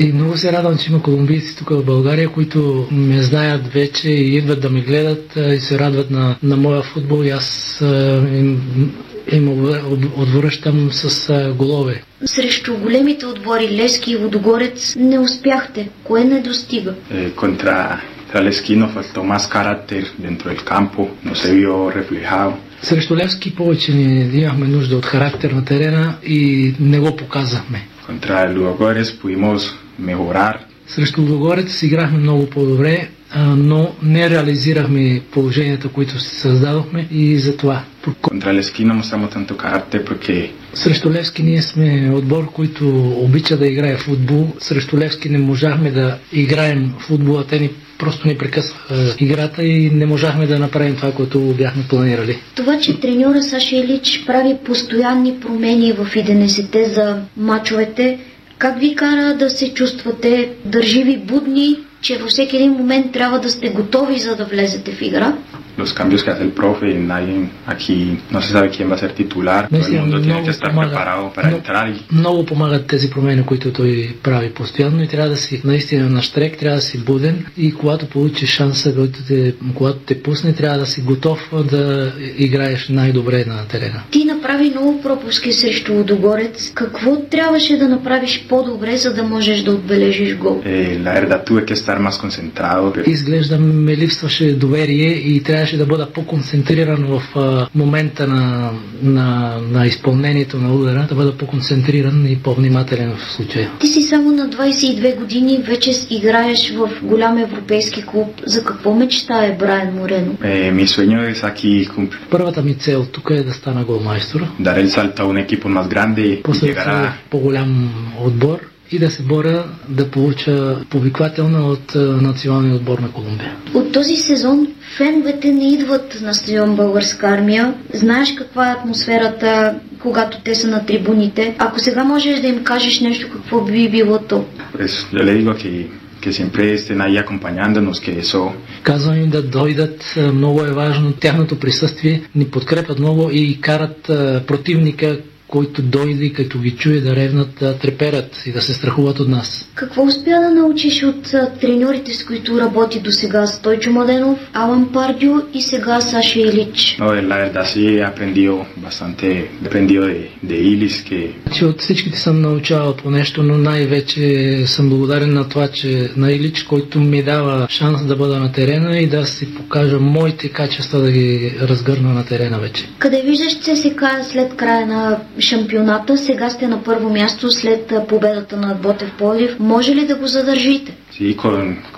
И много се радвам, че има колумбийци тук в България, които ме знаят вече и идват да ме гледат и се радват на моя футбол и аз им отвръщам с голове. Срещу големите отбори Левски и Лудогорец не успяхте. Кое не достига? Левски но faltó más carácter dentro del campo, no se vio reflejado. Срещу Левски повече не имахме нужда от характер на терена и не го показахме. Contra Лудогорец pudimos mejorar. Срещу Лудогорец играхме много по-добре, но не реализирахме положенията, които се създадохме и затова. Contra Левски no mostramos tanto carácter porque срещу Левски ние сме отбор, който обича да играе футбол. Срещу Левски не можахме да играем футбола, те ни просто ни прекъсва играта и не можахме да направим това, което бяхме планирали. Това, че треньора Саша Илич прави постоянни промени в 11-те за мачовете, как ви кара да се чувствате, държи ви будни, че във всеки един момент трябва да сте готови, за да влезете в игра? Los cambios que hace el profe, nadie aquí no se sabe quién va a ser titular, todo el mundo tiene que estar preparado para entrar y много помагат тези промени, които той прави постоянно и трябва да си наистина наштрек, трябва да си буден и когато получиш шанса, когато те пусне, трябва да си готов да играеш най-добре на терена. Ти направи много пропуски срещу Лудогорец. Какво трябваше да направиш по-добре, за да можеш да отбележиш гол? La verdad tuve que estar más concentrado. Изглежда ме липсваше доверие и трябваше да бъда по-концентриран в момента на изпълнението на удара, да бъда по-концентриран и по-внимателен в случая. Ти си само на 22 години, вече играеш в голям европейски клуб. За какво мечта е Брайан Морено? Ми sueño es aquí cumplir. Първата ми цел тук е да стана голмайстор. Dar el salto a un equipo más grande y llegar a по-голям отбор и да се боря да получа повиквателна от националния отбор на Колумбия. От този сезон феновете не идват на стадион Българска армия. Знаеш каква е атмосферата, когато те са на трибуните. Ако сега можеш да им кажеш нещо, какво би било то? Я le digo que siempre estén ahí acompañándonos, que eso. Казвам им да дойдат, много е важно. Тяхното присъствие ни подкрепят много и карат противника, който дойде и като ги чуе да ревнат, да треперят и да се страхуват от нас. Какво успя да научиш от треньорите, с които работи досега Стойчо Младенов, Алан Пардио и сега Саша Илич? La verdad sí he aprendido bastante, aprendido de Илич. Че от всичките съм научавал по нещо, но най-вече съм благодарен на това, че на Илич, който ми дава шанс да бъда на терена и да си покажа моите качества, да ги разгърна на терена вече. Къде виждаш ЦСК след края на шампионата? Сега сте на първо място след победата на Ботев Пловдив. Може ли да го задържите? Sí,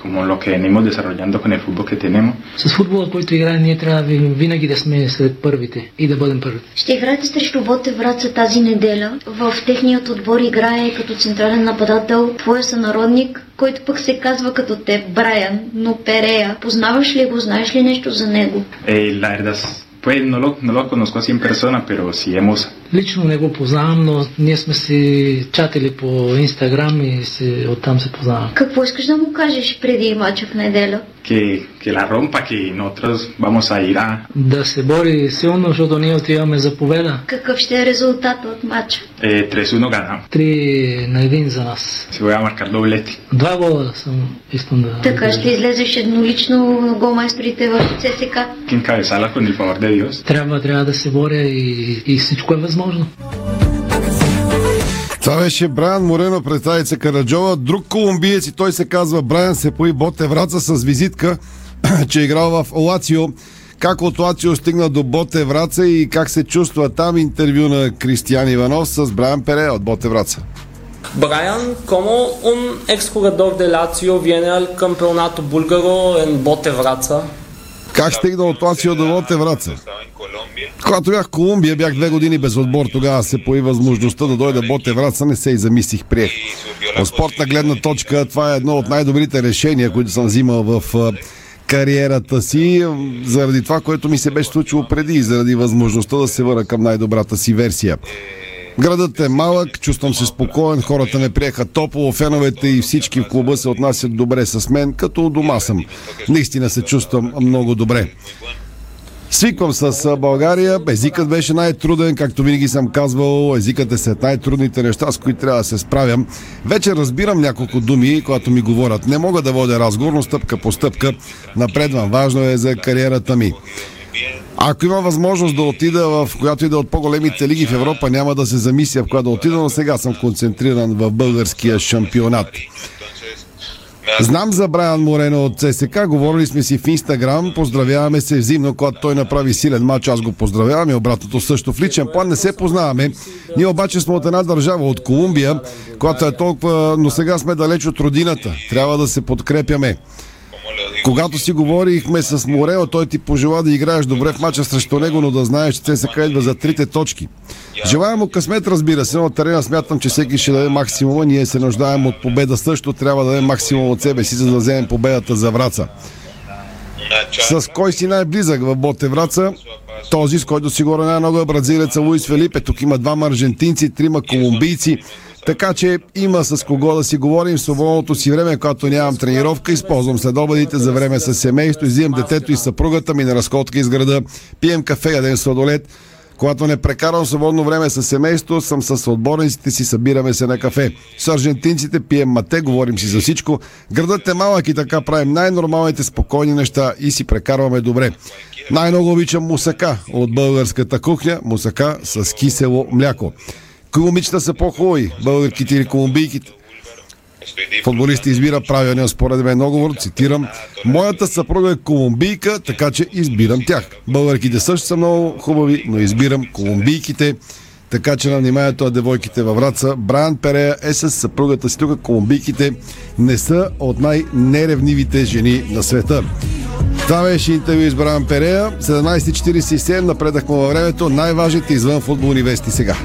como lo que venimos desarrollando con el fútbol que tenemos. С футбола, който играем, ние трябва винаги да сме след първите и да бъдем първите. Ще играете срещу Ботев Враца тази неделя. В техният отбор играе като централен нападател твоя сънародник, който пък се казва като те Брайан, но Перея. Познаваш ли го? Знаеш ли нещо за него? La verdad, pues no lo conozco así en persona, pero si hemos Лично не го познавам, но ние сме си чатили по Инстаграм и оттам се познавам. Какво искаш да му кажеш преди мача в неделя? Que la rompa, que nosotros vamos a ir a... Да се бори силно, защото ние отиваме за победа. Какъв ще е резултат от мача? 3-1 гана. 3-1 за нас. Се боя маркар доблети. 2 гола съм искам да... Така ще излезеш еднолично на голмайсторите в ЦСКА. Кин кавесала con el favor de Dios. Трябва да се боря и всичко е възможно. Това беше Брайан Морено пред Тайца Караджова. Друг колумбиец, и той се казва Брайан, се появи Ботев Враца с визитка, че е играл в Лацио. Как от Лацио стигна до Ботев Враца и как се чувства там, интервю на Кристиан Иванов с Брайан Пере от Ботев Враца. Brian, como un ex jugador de Lazio viene al campeonato búlgaro en Ботев Враца. Как стигна от Лацио до Ботев Враца? Когато бях в Колумбия, бях 2 години без отбор. Тогава се появи възможността да дойда Ботев Враца, не се и замислих, приех. От спортна гледна точка, това е едно от най-добрите решения, които съм взимал в кариерата си, заради това, което ми се беше случило преди и заради възможността да се върна към най-добрата си версия. Градът е малък, чувствам се спокоен, хората ме приеха топло, феновете и всички в клуба се отнасят добре с мен, като дома съм. Наистина се чувствам много добре. Свиквам с България, езикът беше най-труден, както винаги съм казвал, езикът е след най-трудните неща, с които трябва да се справям. Вече разбирам няколко думи, когато ми говорят. Не мога да водя разговор, но стъпка по стъпка напредвам. Важно е за кариерата ми. Ако има възможност да отида в която и да от по-големите лиги в Европа, няма да се замисля в коя да отида, но сега съм концентриран в българския шампионат. Знам за Брайан Морено от ЦСКА, говорили сме си в Инстаграм, поздравяваме се взаимно, когато той направи силен матч, аз го поздравявам и обратното също. В личен план не се познаваме, ние обаче сме от една държава, от Колумбия, която е толкова, но сега сме далеч от родината, трябва да се подкрепяме. Когато си говорихме с Морено, той ти пожела да играеш добре в мача срещу него, но да знаеш, че ЦСКА идва за 3 точки. Желая му късмет, разбира се, но терена смятам, че всеки ще даде максимума. Ние се нуждаем от победа също, трябва да даде максимум от себе си, за да вземем победата за Враца. С кой си най-близък в Ботев Враца? Този, с който сигурно най-много е бразилеца Луис Фелипе. Тук има 2 аржентинци, 3 колумбийци. Така че има с кого да си говорим в свободното си време, когато нямам тренировка, използвам следобедите за време с семейство, иззимам детето и съпругата ми на разходка из града, пием кафе, ядем сладолет. Когато не прекарам свободно време с семейство, съм с отборниците си, събираме се на кафе. С аржентинците пием мате, говорим си за всичко. Градът е малък и така правим най-нормалните спокойни неща и си прекарваме добре. Най-много обичам мусака от българската кухня, мусака с кисело мляко. Колумбичета са по-хубави, българките или колумбийките. Футболистът избира правилния според мен договор, цитирам. Моята съпруга е колумбийка, така че избирам тях. Българките също са много хубави, но избирам колумбийките. Така че на вниманието на девойките във Враца. Брайан Перея е с съпругата си тук. Колумбийките не са от най-неревнивите жени на света. Това беше интервю с Брайан Перея. 17:47, напредахме във времето. Най-важните извън футболни вести сега.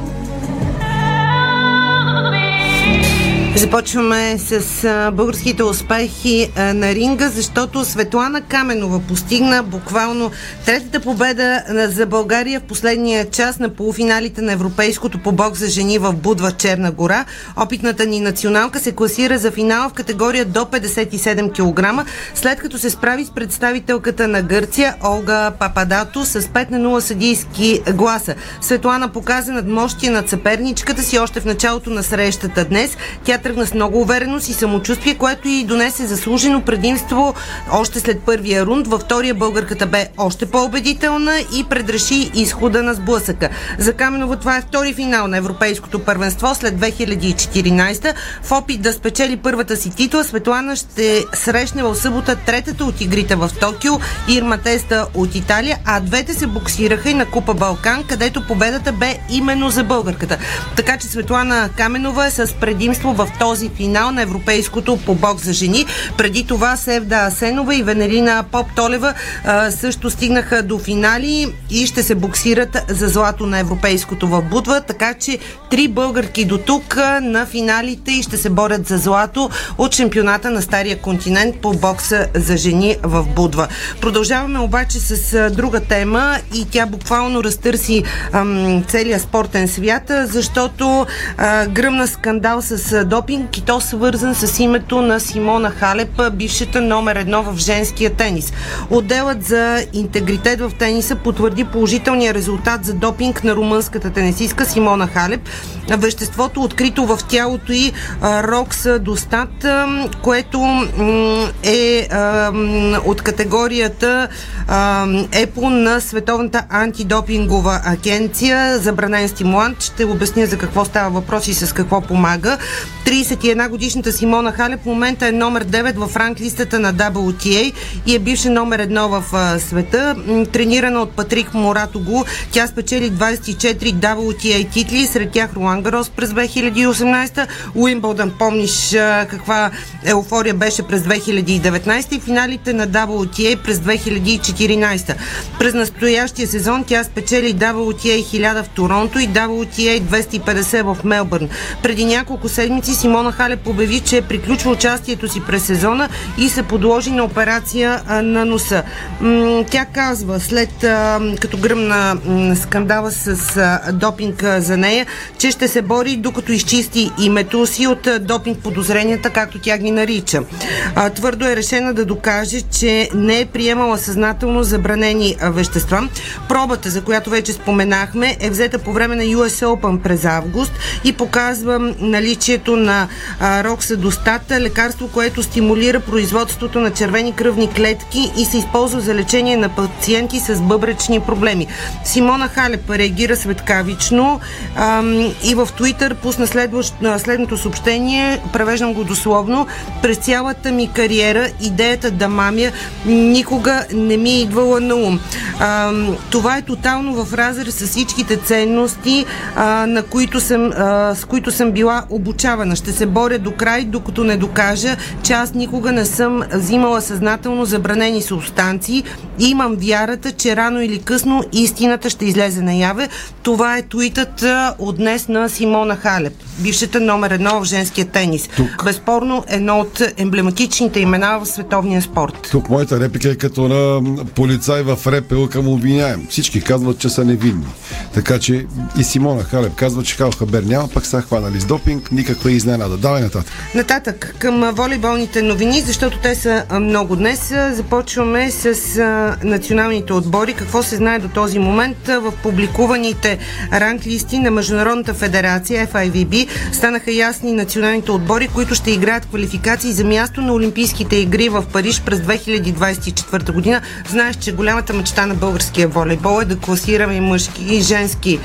Започваме с българските успехи на ринга, защото Светлана Каменова постигна буквално 3-та победа за България в последния час на полуфиналите на Европейското по бокс за жени в Будва, Черна гора. Опитната ни националка се класира за финала в категория до 57 кг, след като се справи с представителката на Гърция Олга Пападато с 5-0 съдийски гласа. Светлана показа надмощие над съперничката си още в началото на срещата днес. Тя тръгна с много увереност и самочувствие, което ѝ донесе заслужено предимство още след първия рунд. Във втория българката бе още по-убедителна и предреши изхода на сблъсъка. За Каменова това е втори финал на Европейското първенство след 2014. В опит да спечели първата си титла, Светлана ще срещне в събота третата от игрите в Токио, Ирма Теста от Италия, а двете се боксираха и на Купа Балкан, където победата бе именно за българката. Така че Светлана Каменова е с предимство в в този финал на европейското по бокс за жени. Преди това Севда Асенова и Венелина Поптолева също стигнаха до финали и ще се боксират за злато на европейското в Бутва, така че три българки до тук на финалите и ще се борят за злато от шампионата на Стария континент по бокса за жени в Будва. Продължаваме обаче с друга тема и тя буквално разтърси целия спортен свят, защото гръмна скандал с допинг и то свързан с името на Симона Халеп, бившата номер 1 в женския тенис. Отделът за интегритет в тениса потвърди положителния резултат за допинг на румънската тенисистка Симона Халеп. Веществото, открито в тялото й, роксадостат, което е от категорията ЕПО на Световната антидопингова агенция. Забранен стимулант. Ще обясня за какво става въпрос и с какво помага. 31-годишната Симона Халеп в момента е номер 9 в ранглистата на WTA и е бивша номер 1 в света. Тренирана от Патрик Моратоглу, тя спечели 24 WTA титли, сред тях Руан Гарос през 2018, Уимбълдън, помниш каква еуфория беше през 2019 и финалите на WTA през 2014. През настоящия сезон тя спечели WTA 1000 в Торонто и WTA 250 в Мелбърн. Преди няколко седмици Симона Халеп обяви, че приключва участието си през сезона и се подложи на операция на носа. Тя казва, след като гръмна скандала с допинг за нея, че ще се бори докато изчисти името си от допинг подозренията, както тя ги нарича. Твърдо е решена да докаже, че не е приемала съзнателно забранени вещества. Пробата, за която вече споменахме, е взета по време на US Open през август и показва наличието на роксадостат, лекарство, което стимулира производството на червени кръвни клетки и се използва за лечение на пациенти с бъбречни проблеми. Симона Халеп реагира светкавично и в Twitter пусна следното съобщение, превеждам го дословно: през цялата ми кариера идеята да мамя никога не ми е идвала на ум. Това е тотално в разрез с всичките ценности, с които съм била обучавана. Ще се боря до край, докато не докажа, че аз никога не съм взимала съзнателно забранени субстанции и имам вярата, че рано или късно истината ще излезе наяве. Това е твитът от днес на Симона Халеп, бившата номер 1 в женския тенис. Тук. Безспорно едно от емблематичните имена в световния спорт. Тук моята реплика е като на полицай в репел към обвиняем. Всички казват, че са невинни. Така че и Симона Халеп казва, че Хал Хабер няма, пък са хванали с допинг, никаква изненада. Давай нататък. Нататък към волейболните новини, защото те са много днес. Започваме с националните отбори. Какво се знае до този момент? В публикуваните ранглисти на Международната федерация FIVB станаха ясни националните отбори, които ще играят квалификации за място на Олимпийските игри в Париж през 2024 година. Знаеш, че голямата мечта на българския волейбол е да класираме и мъжки и женски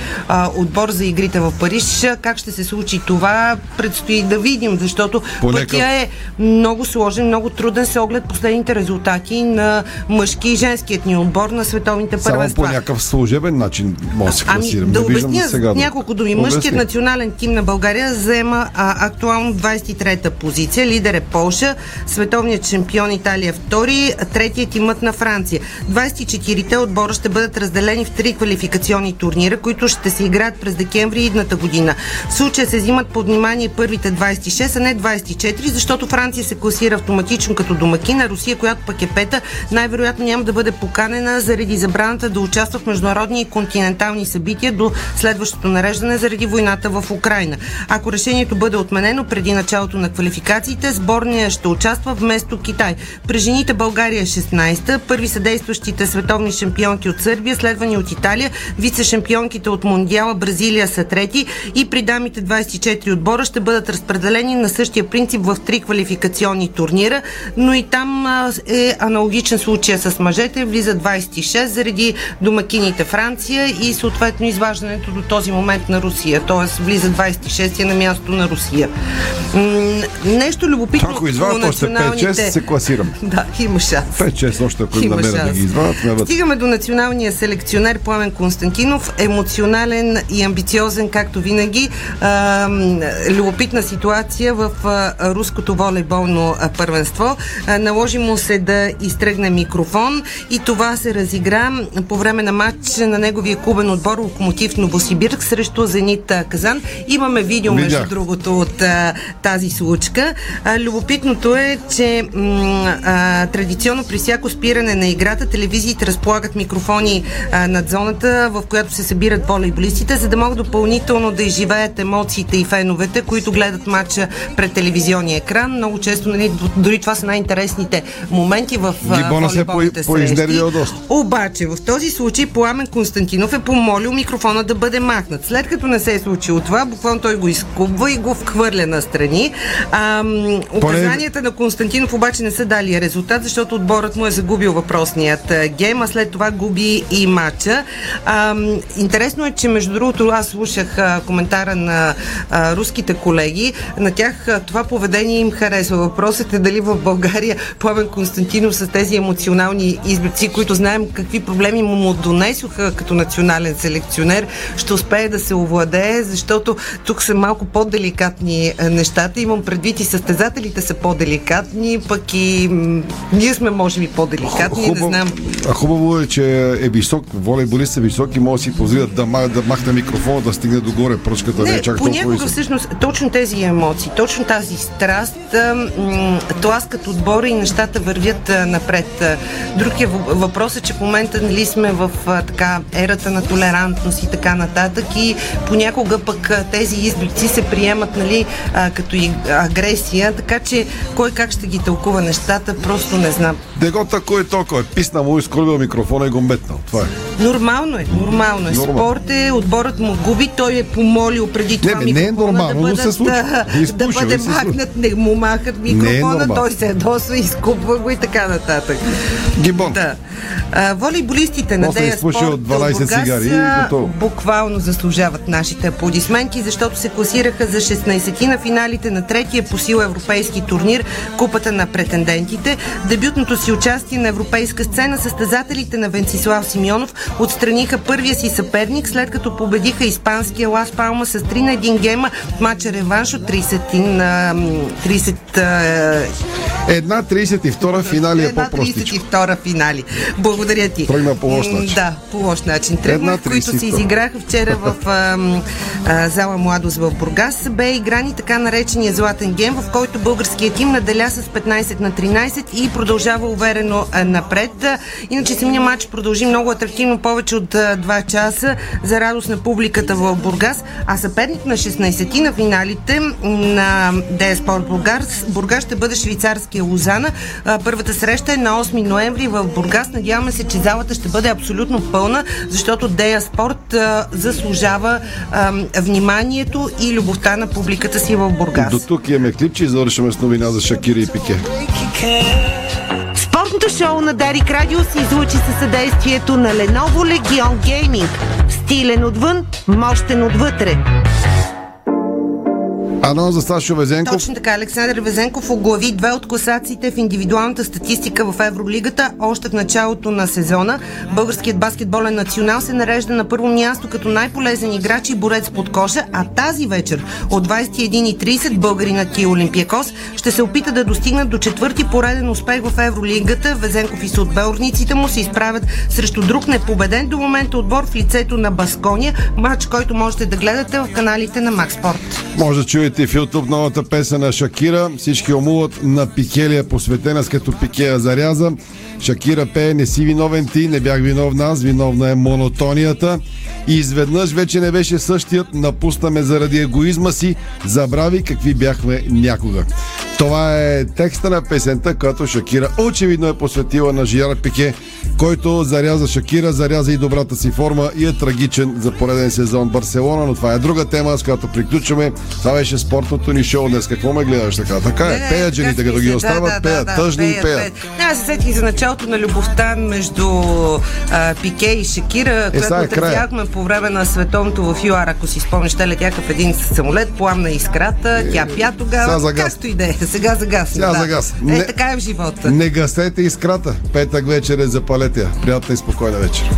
отбор за игрите в Париж. Как ще се случи това, предстои да видим, защото пътя е много сложен, много труден с оглед последните резултати на мъжки и женският ни отбор на световните първенства. Само по някакъв служебен начин може да се класираме. Да обясня сега няколко думи. Мъжкият национален тим на България заема актуално 23-та позиция. Лидер е Полша, световният шампион Италия втори, третият имат на Франция. 24-те отбора ще бъдат разделени в три квалификационни турнира, които ще се играят през декември идната година. В случая се взимат под внимание първите 26, а не 24, защото Франция се класира автоматично като домакин, а Русия, която пък е пета, най-вероятно няма да бъде поканена заради забраната да участва в международни и континентални събития до следващото нареждане заради войната в Украйна. Ако решението бъде отменено преди началото на квалификациите, сборния ще участва вместо Китай. При жените България е 16-та, първи са действащите световни шампионки от Сърбия, следвани от Италия, вице-шампионките от Мондиала Бразилия са трети и при дамите 24 отбора ще бъдат разпределени на същия принцип в три квалификационни турнира, но и там е аналогичен случай с мъжете, влиза 26 заради домакините Франция и съответно изваждането до този момент на Русия, т.е. влиза 26 на мястото на Русия. нещо любопитно. Ако извадят още 5-6, се класираме. Да, има шанс. 5-6 още, ако има намерят да ги извадят. Стигаме до националния селекционер Пламен Константинов. Емоционален и амбициозен, както винаги. Любопитна ситуация в руското волейболно първенство. Наложи му се да изтръгне микрофон и това се разигра по време на матч на неговия клубен отбор Локомотив Новосибирск срещу Зенит Казан. Имаме видео, между другото, от тази случка. Любопитното е, че традиционно при всяко спиране на играта телевизиите разполагат микрофони над зоната, в която се събират волейболистите, за да могат допълнително да изживеят емоциите и феновете, които гледат матча пред телевизионния екран. Много често, нали, дори това са най-интересните моменти в волейболните срещи. Обаче, в този случай Пламен Константинов е помолил микрофона да бъде махнат. След като не се е случило това, буквално той го изкубва и го вхвърля настрани. Указанията на Константинов обаче не са дали резултат, защото отборът му е загубил въпросният гейм, а след това губи и матча. Интересно е, че между другото аз слушах коментара на руските колеги. На тях това поведение им харесва. Въпросът е дали в България Пламен Константинов с тези емоционални избици, които знаем какви проблеми му донесоха като национален селекционер, ще успее да се овладее, защото тук са малко по-деликатни нещата. Имам предвид и състезателите са по-деликатни, пък и ние сме, може би, по-деликатни. Не знам. Хубаво е, че е висок, волейболист са високи, може да си позволят да махне микрофона, да стигне догоре пръчката. Не, чак понякога всъщност точно тези емоции, точно тази страст тласкат отбора и нещата вървят напред. Друг е въпросът, че в момента, нали, сме в така ерата на толерантност и така нататък и понякога пък тези изблици се приемат, нали, като и агресия, така че кой как ще ги тълкува нещата, просто не знам. Дегота, кой е толкова? Писна му, изкорбил микрофона и го метнал. Това е. Нормално е. Спорт е, отборът му губи, той е помолил преди това микрофона да бъде махнат, не му махат микрофона, той се ядосва, изкупва го и така нататък. Гибон. Да. Волейболистите на Дея Спорт Бургас буквално заслужават нашите аплодисменти, защото се класираха за 16-ти на финалите на третия по сила европейски турнир Купата на претендентите. Дебютното си участие на европейска сцена състезателите на Венцислав Симеонов отстраниха първия си съперник, след като победиха испанския Лас Палма с 3-1 гейма в матча реванш от 32-ра финали е по-простичко. 32-ра финали. Благодаря ти. Тръгна по лош начин. Да, по лош начин. Тръгна, които се изиграха вчера в зала Младост в Бургас. Бе игран и така наречения златен гейм, в който българският тим наделя с 15-13 и продължава уверено напред. Иначе самия матч продължи много атрактивно, повече от 2 часа за радост на публиката в Бургас. А съперник на 16-ти на финалите на dSport Спорт Бургас ще бъде швейцарския Лузана. Първата среща е на 8 ноември в Бургас. Надяваме се, че залата ще бъде абсолютно пълна, защото Дея Спорт заслужава вниманието и любовта на публиката си в Бургас. До тук имаме клип, че завършваме с новина за Шакири и Пике. Спортното шоу на Дарик Радио се излучи със съдействието на Lenovo Legion Gaming. Стилен отвън, мощен отвътре. Анонс за Сашо Везенков. Точно така, Александър Везенков оглави 2 от класациите в индивидуалната статистика в Евролигата още в началото на сезона. Българският баскетболен национал се нарежда на първо място като най-полезен играч и борец под коша, а тази вечер от 21:30 българинът и Олимпиакос ще се опита да достигнат до 4-ти пореден успех в Евролигата. Везенков и съотборниците му се изправят срещу друг непобеден до момента отбор в лицето на Баскония, матч, който можете да гледате в каналите на Max Sport. Може да чуете в YouTube новата песен на Шакира. Всички умуват на Пикелия, посветена, с като Пикея заряза. Шакира пее: не си виновен ти, не бях виновна аз, виновна е монотонията. И изведнъж вече не беше същият, напусна ме заради егоизма си, забрави какви бяхме някога. Това е текста на песента, която Шакира очевидно е посветила на Жиар Пике, който заряза Шакира, заряза и добрата си форма и е трагичен за пореден сезон Барселона, но това е друга тема, с която приключваме. Това беше спортното ни шоу днес. Какво ме гледаш така? Така е, пеят жените, като ги остават, пеят тъжни и пеят. Аз се сетих за началото на любовта между Пике и Шакира, която търпяхме по време на световното в ЮАР, ако си спомниш, те летяха в един самолет, пламна искрата, тя пя тогава, както и да е. Сега загасна. Е, така е в живота. Не гасете искрата. Петък вечер е, запалете я. Приятна и спокойна вечер.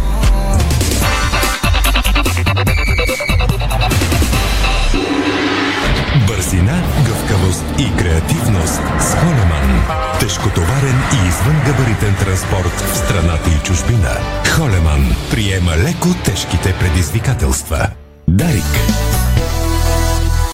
Бързина, гъвкавост и креативност с Холеман. Тежкотоварен и извънгабаритен транспорт в страната и чужбина. Холеман приема леко тежките предизвикателства. Дарик.